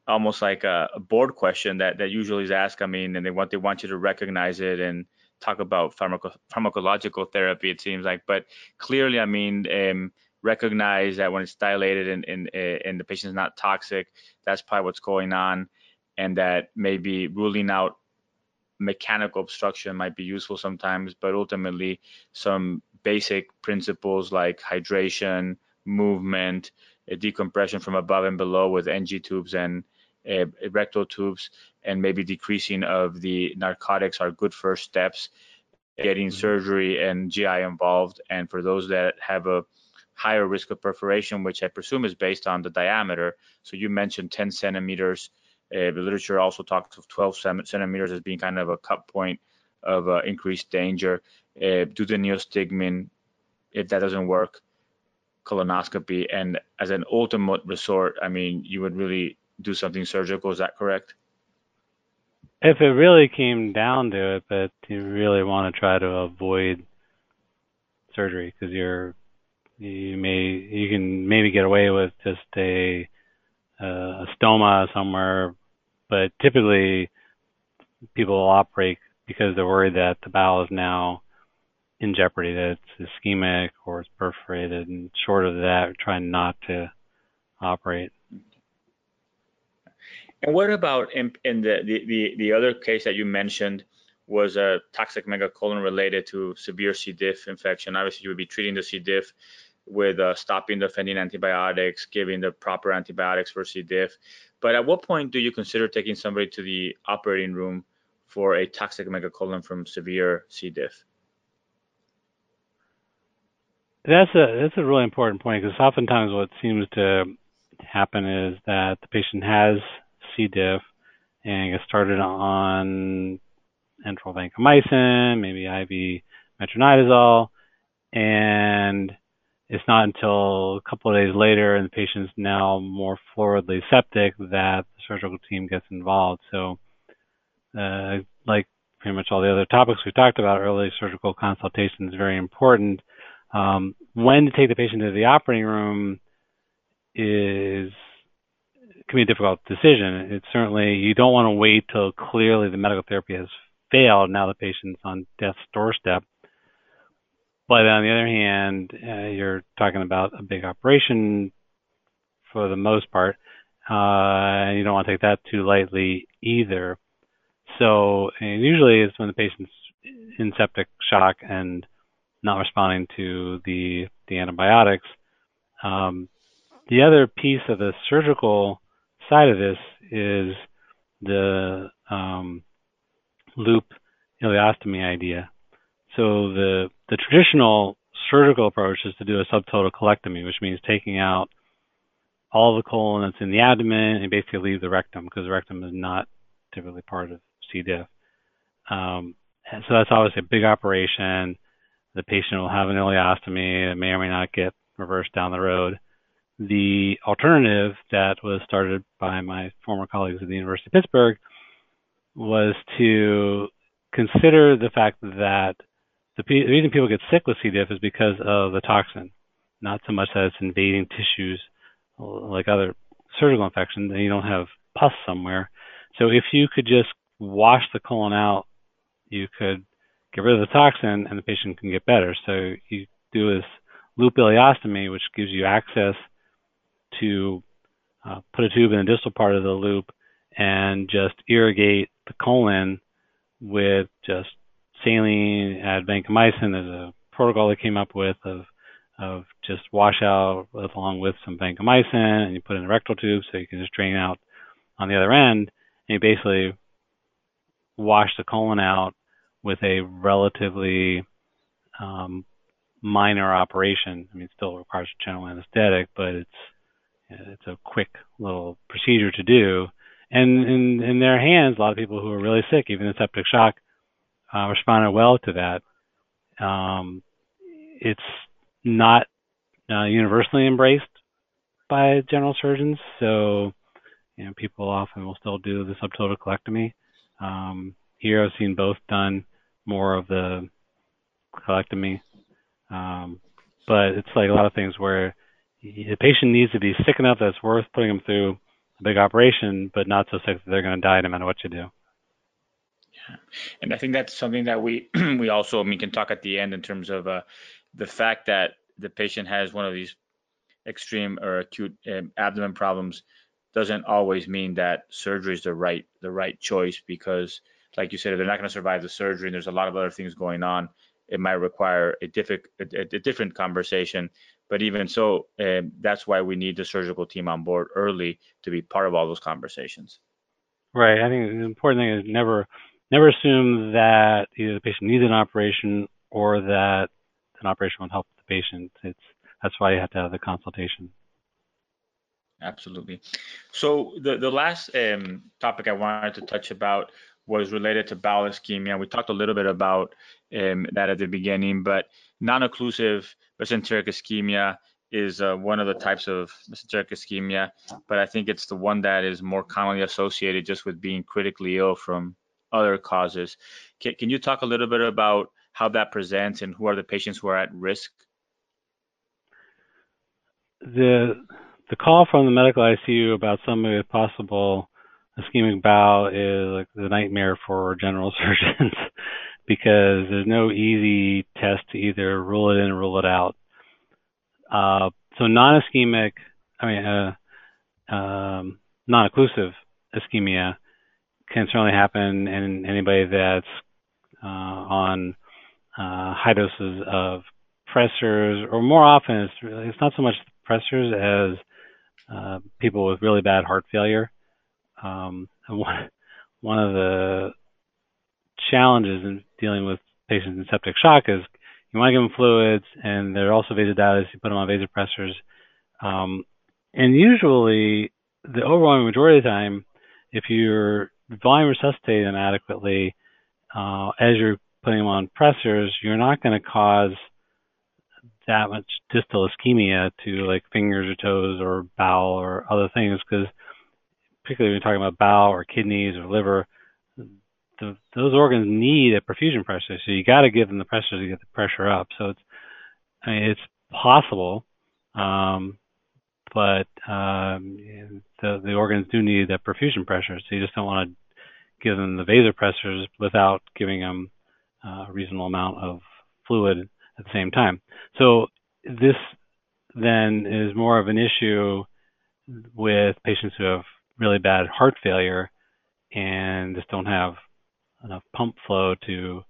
almost like a board question that that usually is asked. I mean, and they want they want you to recognize it and talk about pharmaco- pharmacological therapy. It seems like, but clearly, I mean. Um, recognize that when it's dilated and, and, and the patient's not toxic, that's probably what's going on, and that maybe ruling out mechanical obstruction might be useful sometimes, but ultimately some basic principles like hydration, movement, decompression from above and below with N G tubes and uh, rectal tubes, and maybe decreasing of the narcotics are good first steps, getting mm-hmm. surgery and G I involved, and for those that have a higher risk of perforation, which I presume is based on the diameter. So you mentioned ten centimeters. Uh, the literature also talks of twelve centimeters as being kind of a cut point of uh, increased danger. Uh, do the neostigmine, if that doesn't work, colonoscopy. And as an ultimate resort, I mean, you would really do something surgical. Is that correct? If it really came down to it, but you really want to try to avoid surgery because you're You may you can maybe get away with just a, uh, a stoma somewhere, but typically people will operate because they're worried that the bowel is now in jeopardy, that it's ischemic or it's perforated, and short of that, try not to operate. And what about in, in the, the, the, the other case that you mentioned? Was a toxic megacolon related to severe C. diff infection? Obviously, you would be treating the C. diff with uh, stopping the offending antibiotics, giving the proper antibiotics for C. diff. But at what point do you consider taking somebody to the operating room for a toxic megacolon from severe C. diff? That's a that's a really important point, because oftentimes what seems to happen is that the patient has C. diff and gets started on enteral vancomycin, maybe I V metronidazole, and it's not until a couple of days later and the patient's now more floridly septic that the surgical team gets involved. So uh, like pretty much all the other topics we talked about, early surgical consultation is very important. Um, when to take the patient to the operating room is can be a difficult decision. It's certainly, you don't want to wait till clearly the medical therapy has failed, now the patient's on death's doorstep. But on the other hand, uh, you're talking about a big operation for the most part. Uh, and you don't want to take that too lightly either. So, and usually it's when the patient's in septic shock and not responding to the, the antibiotics. Um, the other piece of the surgical side of this is the um, loop ileostomy idea. So the the traditional surgical approach is to do a subtotal colectomy, which means taking out all the colon that's in the abdomen and basically leave the rectum, because the rectum is not typically part of C. diff. Um, and so that's obviously a big operation. The patient will have an ileostomy that may or may not get reversed down the road. The alternative that was started by my former colleagues at the University of Pittsburgh was to consider the fact that the, the reason people get sick with C. diff is because of the toxin, not so much that it's invading tissues like other surgical infections, and you don't have pus somewhere. So if you could just wash the colon out, you could get rid of the toxin and the patient can get better. So you do this loop ileostomy, which gives you access to uh, put a tube in the distal part of the loop and just irrigate the colon with just saline, add vancomycin. There's a protocol they came up with of of just washout with, along with some vancomycin, and you put in a rectal tube so you can just drain out on the other end, and you basically wash the colon out with a relatively um, minor operation. I mean, it still requires a general anesthetic, but it's it's a quick little procedure to do. And in, in their hands, a lot of people who are really sick, even in septic shock, uh, responded well to that. Um, it's not uh, universally embraced by general surgeons, so you know, people often will still do the subtotal colectomy. Um, here I've seen both done, more of the colectomy, um, but it's like a lot of things where the patient needs to be sick enough that it's worth putting them through a big operation, but not so sick that they're going to die no matter what you do. Yeah, and I think that's something that we we also I mean, can talk at the end in terms of uh, the fact that the patient has one of these extreme or acute um, abdomen problems doesn't always mean that surgery is the right the right choice, because, like you said, if they're not going to survive the surgery and there's a lot of other things going on, it might require a, diffi a, a different conversation. But even so, uh, that's why we need the surgical team on board early to be part of all those conversations. Right. I think the important thing is never never assume that either the patient needs an operation or that an operation won't help the patient. It's that's why you have to have the consultation. Absolutely. So the, the last um, topic I wanted to touch about was related to bowel ischemia. We talked a little bit about um, that at the beginning, but non-occlusive mesenteric ischemia is uh, one of the types of mesenteric ischemia, but I think it's the one that is more commonly associated just with being critically ill from other causes. Can, can you talk a little bit about how that presents and who are the patients who are at risk? The, the call from the medical I C U about somebody with possible ischemic bowel is like the nightmare for general surgeons because there's no easy test to either rule it in or rule it out. Uh, so non-ischemic, I mean, uh, um, non-occlusive ischemia can certainly happen in anybody that's uh, on uh, high doses of pressors, or more often, it's, really, it's not so much pressors as uh, people with really bad heart failure. Um, one, one of the challenges in dealing with patients in septic shock is you want to give them fluids, and they're also vasodilators. You put them on vasopressors. Um, and usually, the overwhelming majority of the time, if you're volume resuscitating them adequately, uh, as you're putting them on pressors, you're not going to cause that much distal ischemia to like fingers or toes or bowel or other things, because particularly when you're talking about bowel or kidneys or liver, the, those organs need a perfusion pressure. So you got to give them the pressure to get the pressure up. So it's, I mean, it's possible, um, but um, the, the organs do need that perfusion pressure. So you just don't want to give them the vasopressors without giving them a reasonable amount of fluid at the same time. So this then is more of an issue with patients who have really bad heart failure and just don't have enough pump flow to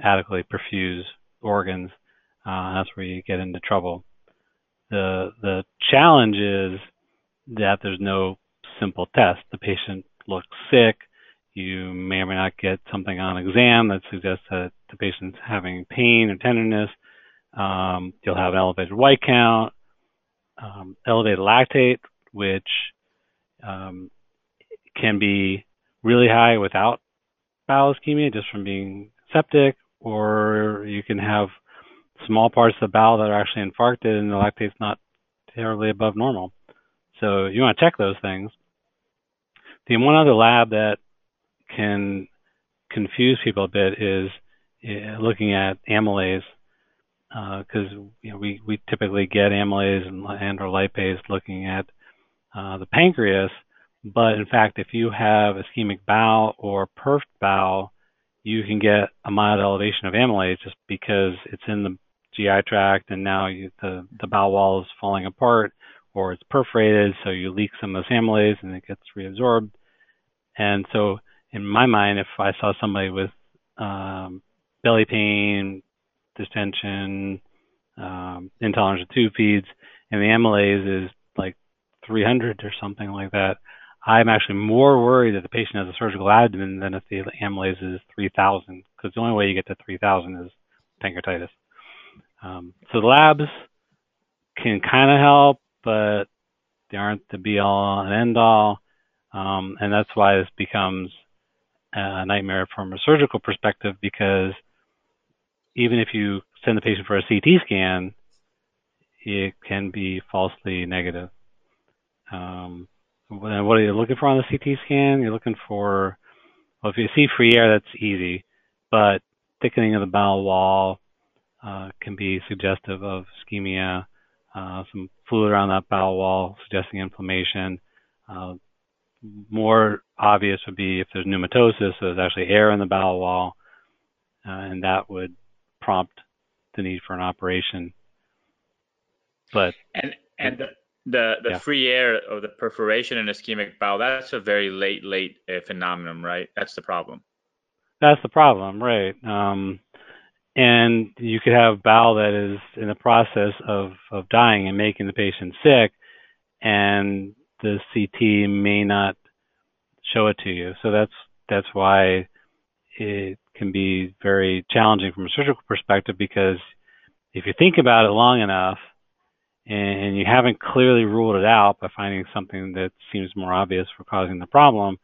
adequately perfuse organs. Uh, that's where you get into trouble. The the challenge is that there's no simple test. The patient looks sick. You may or may not get something on exam that suggests that the patient's having pain or tenderness. Um, you'll have an elevated white count, um, elevated lactate, which um, can be really high without bowel ischemia just from being septic, or you can have small parts of the bowel that are actually infarcted and the lactate's not terribly above normal. So you want to check those things. The one other lab that can confuse people a bit is looking at amylase, because uh, you know, we, we typically get amylase and, and or lipase looking at uh, the pancreas, but in fact, if you have ischemic bowel or perfed bowel, you can get a mild elevation of amylase just because it's in the G I tract and now you, the, the bowel wall is falling apart or it's perforated, so you leak some of this amylase and it gets reabsorbed. And so in my mind, if I saw somebody with um, belly pain, distension, um, intolerance to tube feeds, and the amylase is like three hundred or something like that, I'm actually more worried that the patient has a surgical abdomen than if the amylase is three thousand, because the only way you get to three thousand is pancreatitis. Um, so the labs can kind of help, but they aren't the be-all and end-all, um, and that's why this becomes a nightmare from a surgical perspective, because even if you send the patient for a C T scan, it can be falsely negative. Um, What are you looking for on the C T scan? You're looking for, well, if you see free air, that's easy, but thickening of the bowel wall uh, can be suggestive of ischemia, uh, some fluid around that bowel wall suggesting inflammation. Uh, more obvious would be if there's pneumatosis, so there's actually air in the bowel wall, uh, and that would prompt the need for an operation. But and and the The the yeah. free air or the perforation in ischemic bowel, that's a very late, late uh, phenomenon, right? That's the problem. That's the problem, right. Um, and you could have bowel that is in the process of, of dying and making the patient sick, and the C T may not show it to you. So that's, that's why it can be very challenging from a surgical perspective, because if you think about it long enough, and you haven't clearly ruled it out by finding something that seems more obvious for causing the problem,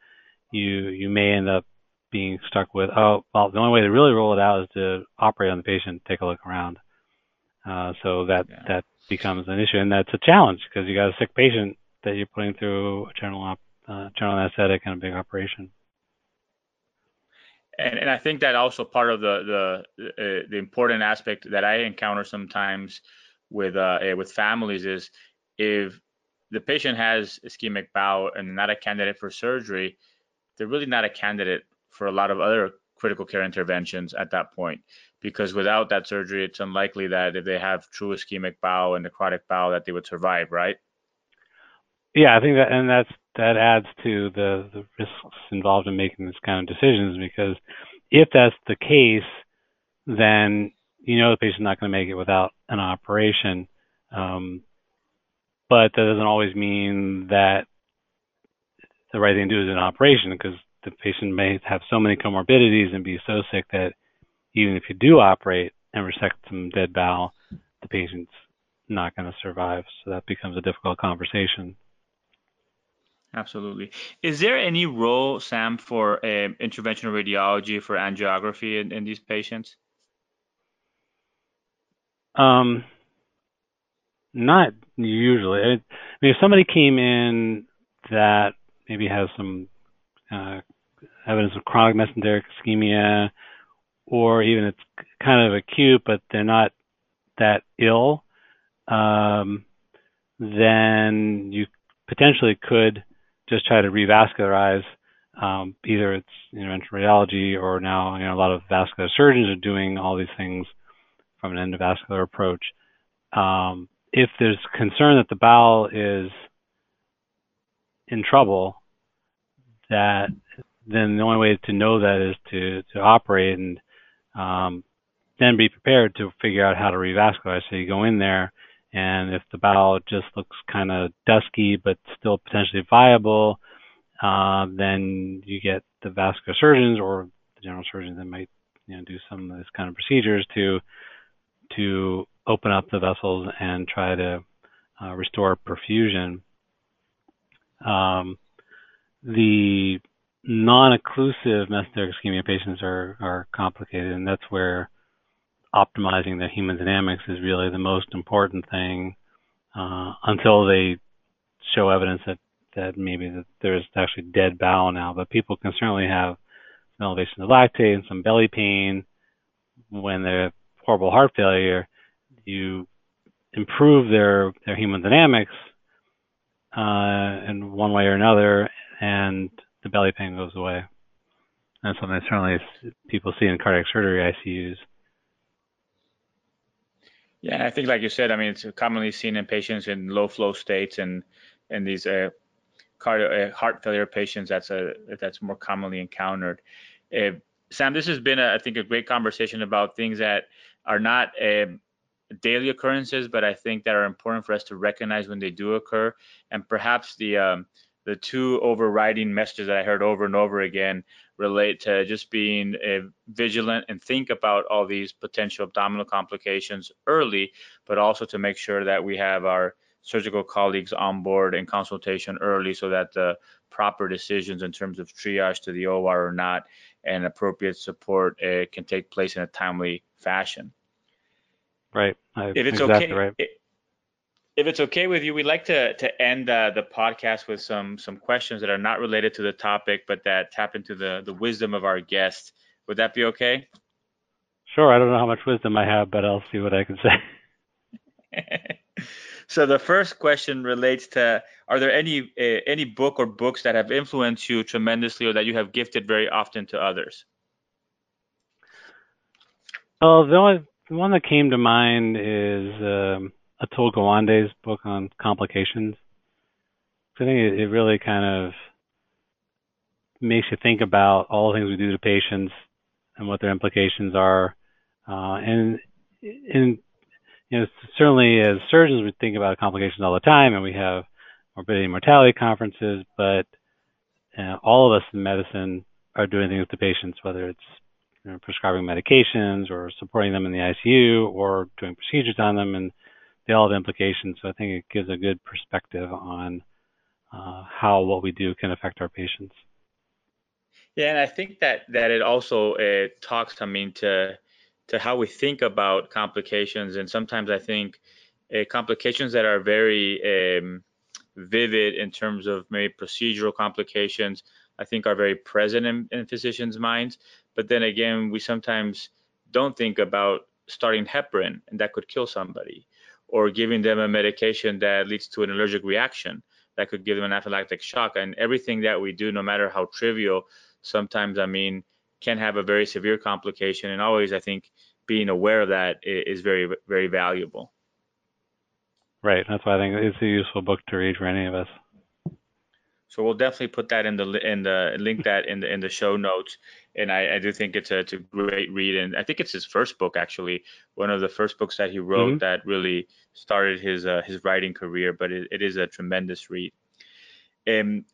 you you may end up being stuck with, oh, well, the only way to really rule it out is to operate on the patient, take a look around. Uh, so that, yeah. that becomes an issue, and that's a challenge because you got a sick patient that you're putting through a general, op, uh, general anesthetic and a big operation. And, and I think that also part of the the, uh, the important aspect that I encounter sometimes with uh with families is if the patient has ischemic bowel and not a candidate for surgery, they're really not a candidate for a lot of other critical care interventions at that point, because without that surgery, it's unlikely that if they have true ischemic bowel and necrotic bowel that they would survive, right? Yeah, I think that, and that's that adds to the, the risks involved in making this kind of decisions, because if that's the case, then you know the patient's not going to make it without an operation, um, but that doesn't always mean that the right thing to do is an operation, because the patient may have so many comorbidities and be so sick that even if you do operate and resect some dead bowel, the patient's not going to survive. So that becomes a difficult conversation. Absolutely. Is there any role, Sam, for uh, interventional radiology for angiography in, in these patients? Um, not usually. I mean, if somebody came in that maybe has some uh, evidence of chronic mesenteric ischemia, or even it's kind of acute, but they're not that ill, um, then you potentially could just try to revascularize. Um, either it's interventional radiology, or now you know a lot of vascular surgeons are doing all these things from an endovascular approach. Um, if there's concern that the bowel is in trouble, that then the only way to know that is to, to operate and um, then be prepared to figure out how to revascularize. So you go in there, and if the bowel just looks kind of dusky but still potentially viable, uh, then you get the vascular surgeons or the general surgeons that might you know do some of these kind of procedures to to open up the vessels and try to uh, restore perfusion. Um, the non-occlusive mesenteric ischemia patients are, are complicated, and that's where optimizing the hemodynamics is really the most important thing uh, until they show evidence that, that maybe that there's actually dead bowel now. But people can certainly have some elevation of lactate and some belly pain when they're horrible heart failure. You improve their, their hemodynamics uh, in one way or another, and the belly pain goes away. That's something that certainly people see in cardiac surgery I C Us. Yeah, I think like you said, I mean, it's commonly seen in patients in low flow states, and and these uh, cardio, uh, heart failure patients, that's, a, that's more commonly encountered. Uh, Sam, this has been, a, I think, a great conversation about things that are not uh, daily occurrences, but I think that are important for us to recognize when they do occur. And perhaps the um, the two overriding messages that I heard over and over again relate to just being uh, vigilant and think about all these potential abdominal complications early, but also to make sure that we have our surgical colleagues on board and consultation early so that the proper decisions in terms of triage to the O R or not and appropriate support uh, can take place in a timely fashion. Right. I, if it's exactly okay, right. It, if it's okay with you, we'd like to to end uh, the podcast with some some questions that are not related to the topic, but that tap into the the wisdom of our guest. Would that be okay? Sure. I don't know how much wisdom I have, but I'll see what I can say. So the first question relates to: are there any uh, any book or books that have influenced you tremendously, or that you have gifted very often to others? Well, the only the one that came to mind is um, Atul Gawande's book on complications. I think it, it really kind of makes you think about all the things we do to patients and what their implications are, uh, and in you know, certainly as surgeons, we think about complications all the time, and we have morbidity and mortality conferences, but uh, all of us in medicine are doing things to patients, whether it's you know, prescribing medications or supporting them in the I C U or doing procedures on them, and they all have implications. So I think it gives a good perspective on uh, how what we do can affect our patients. Yeah, and I think that, that it also uh, talks, I mean, to... to how we think about complications. And sometimes I think uh, complications that are very um, vivid in terms of maybe procedural complications, I think are very present in, in physicians' minds. But then again, we sometimes don't think about starting heparin, and that could kill somebody, or giving them a medication that leads to an allergic reaction that could give them an anaphylactic shock. And everything that we do, no matter how trivial, sometimes, I mean, can have a very severe complication, and always I think being aware of that is very, very valuable. Right, that's why I think it's a useful book to read for any of us. So we'll definitely put that in the in the link that in the in the show notes, and I, I do think it's a, it's a great read, and I think it's his first book actually, one of the first books that he wrote mm-hmm. that really started his uh, his writing career. But it, it is a tremendous read. And um,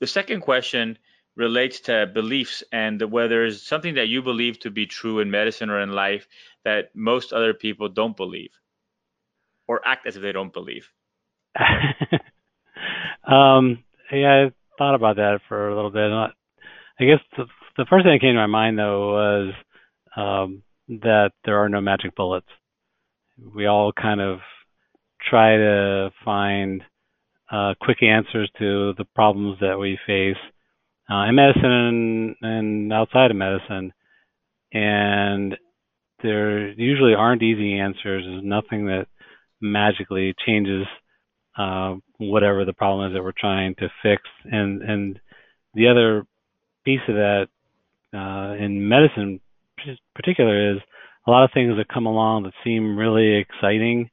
the second question relates to beliefs and whether it's something that you believe to be true in medicine or in life that most other people don't believe or act as if they don't believe? um, yeah, I thought about that for a little bit. I guess the, the first thing that came to my mind, though, was um, that there are no magic bullets. We all kind of try to find uh, quick answers to the problems that we face uh, in medicine and, and outside of medicine. And there usually aren't easy answers. There's nothing that magically changes uh, whatever the problem is that we're trying to fix. And and the other piece of that uh, in medicine in particular is a lot of things that come along that seem really exciting.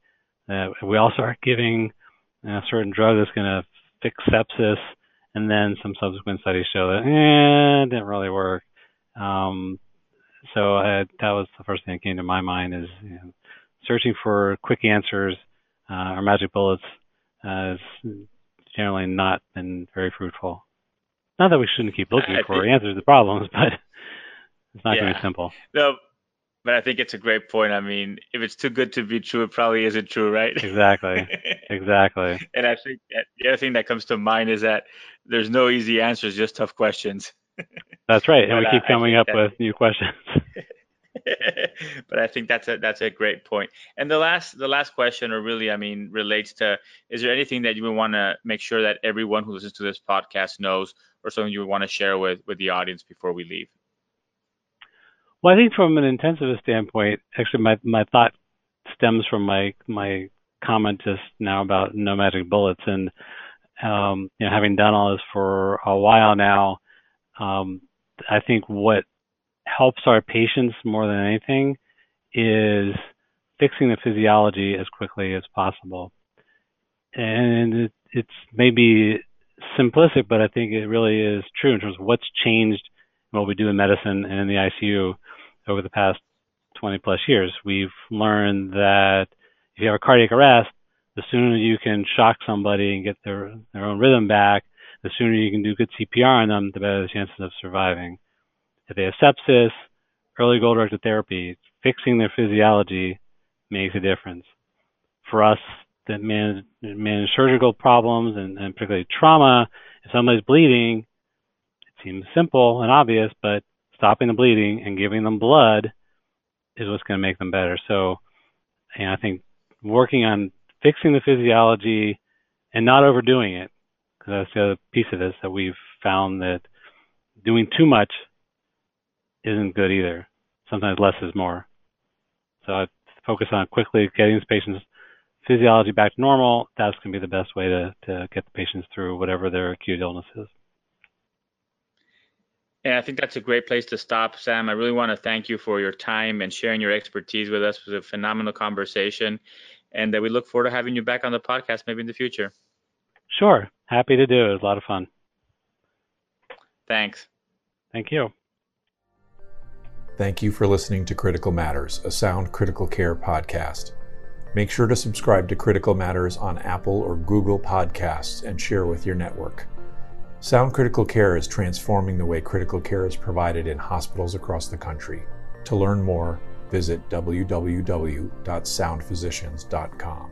Uh, we all start giving a certain drug that's going to fix sepsis, and then some subsequent studies show that eh, it didn't really work. Um, so I, that was the first thing that came to my mind is you know, searching for quick answers uh, or magic bullets uh, is generally not been very fruitful. Not that we shouldn't keep looking I for think... answers to problems, but it's not yeah. going to be simple. No. But I think it's a great point. I mean, if it's too good to be true, it probably isn't true, right? Exactly. Exactly. And I think the other thing that comes to mind is that there's no easy answers, just tough questions. That's right. And we keep coming up with new questions. But I think that's a that's a great point. And the last the last question, or really, I mean, relates to, is there anything that you would want to make sure that everyone who listens to this podcast knows, or something you would want to share with, with the audience before we leave? Well, I think from an intensivist standpoint, actually, my, my thought stems from my my comment just now about no magic bullets. And um, you know, having done all this for a while now, um, I think what helps our patients more than anything is fixing the physiology as quickly as possible. And it, it's maybe simplistic, but I think it really is true in terms of what's changed what we do in medicine and in the I C U over the past twenty plus years. We've learned that if you have a cardiac arrest, the sooner you can shock somebody and get their, their own rhythm back, the sooner you can do good C P R on them, the better the chances of surviving. If they have sepsis, early goal-directed therapy, fixing their physiology makes a difference. For us that manage, manage surgical problems and, and particularly trauma, if somebody's bleeding, seems simple and obvious, but stopping the bleeding and giving them blood is what's going to make them better. So, and I think working on fixing the physiology and not overdoing it, because that's the other piece of this that we've found that doing too much isn't good either. Sometimes less is more. So I focus on quickly getting this patient's physiology back to normal. That's going to be the best way to, to get the patients through whatever their acute illness is. And I think that's a great place to stop, Sam. I really want to thank you for your time and sharing your expertise with us. It was a phenomenal conversation, and that we look forward to having you back on the podcast maybe in the future. Sure. Happy to do it. It was a lot of fun. Thanks. Thank you. Thank you for listening to Critical Matters, a Sound Critical Care podcast. Make sure to subscribe to Critical Matters on Apple or Google Podcasts and share with your network. Sound Critical Care is transforming the way critical care is provided in hospitals across the country. To learn more, visit w w w dot sound physicians dot com.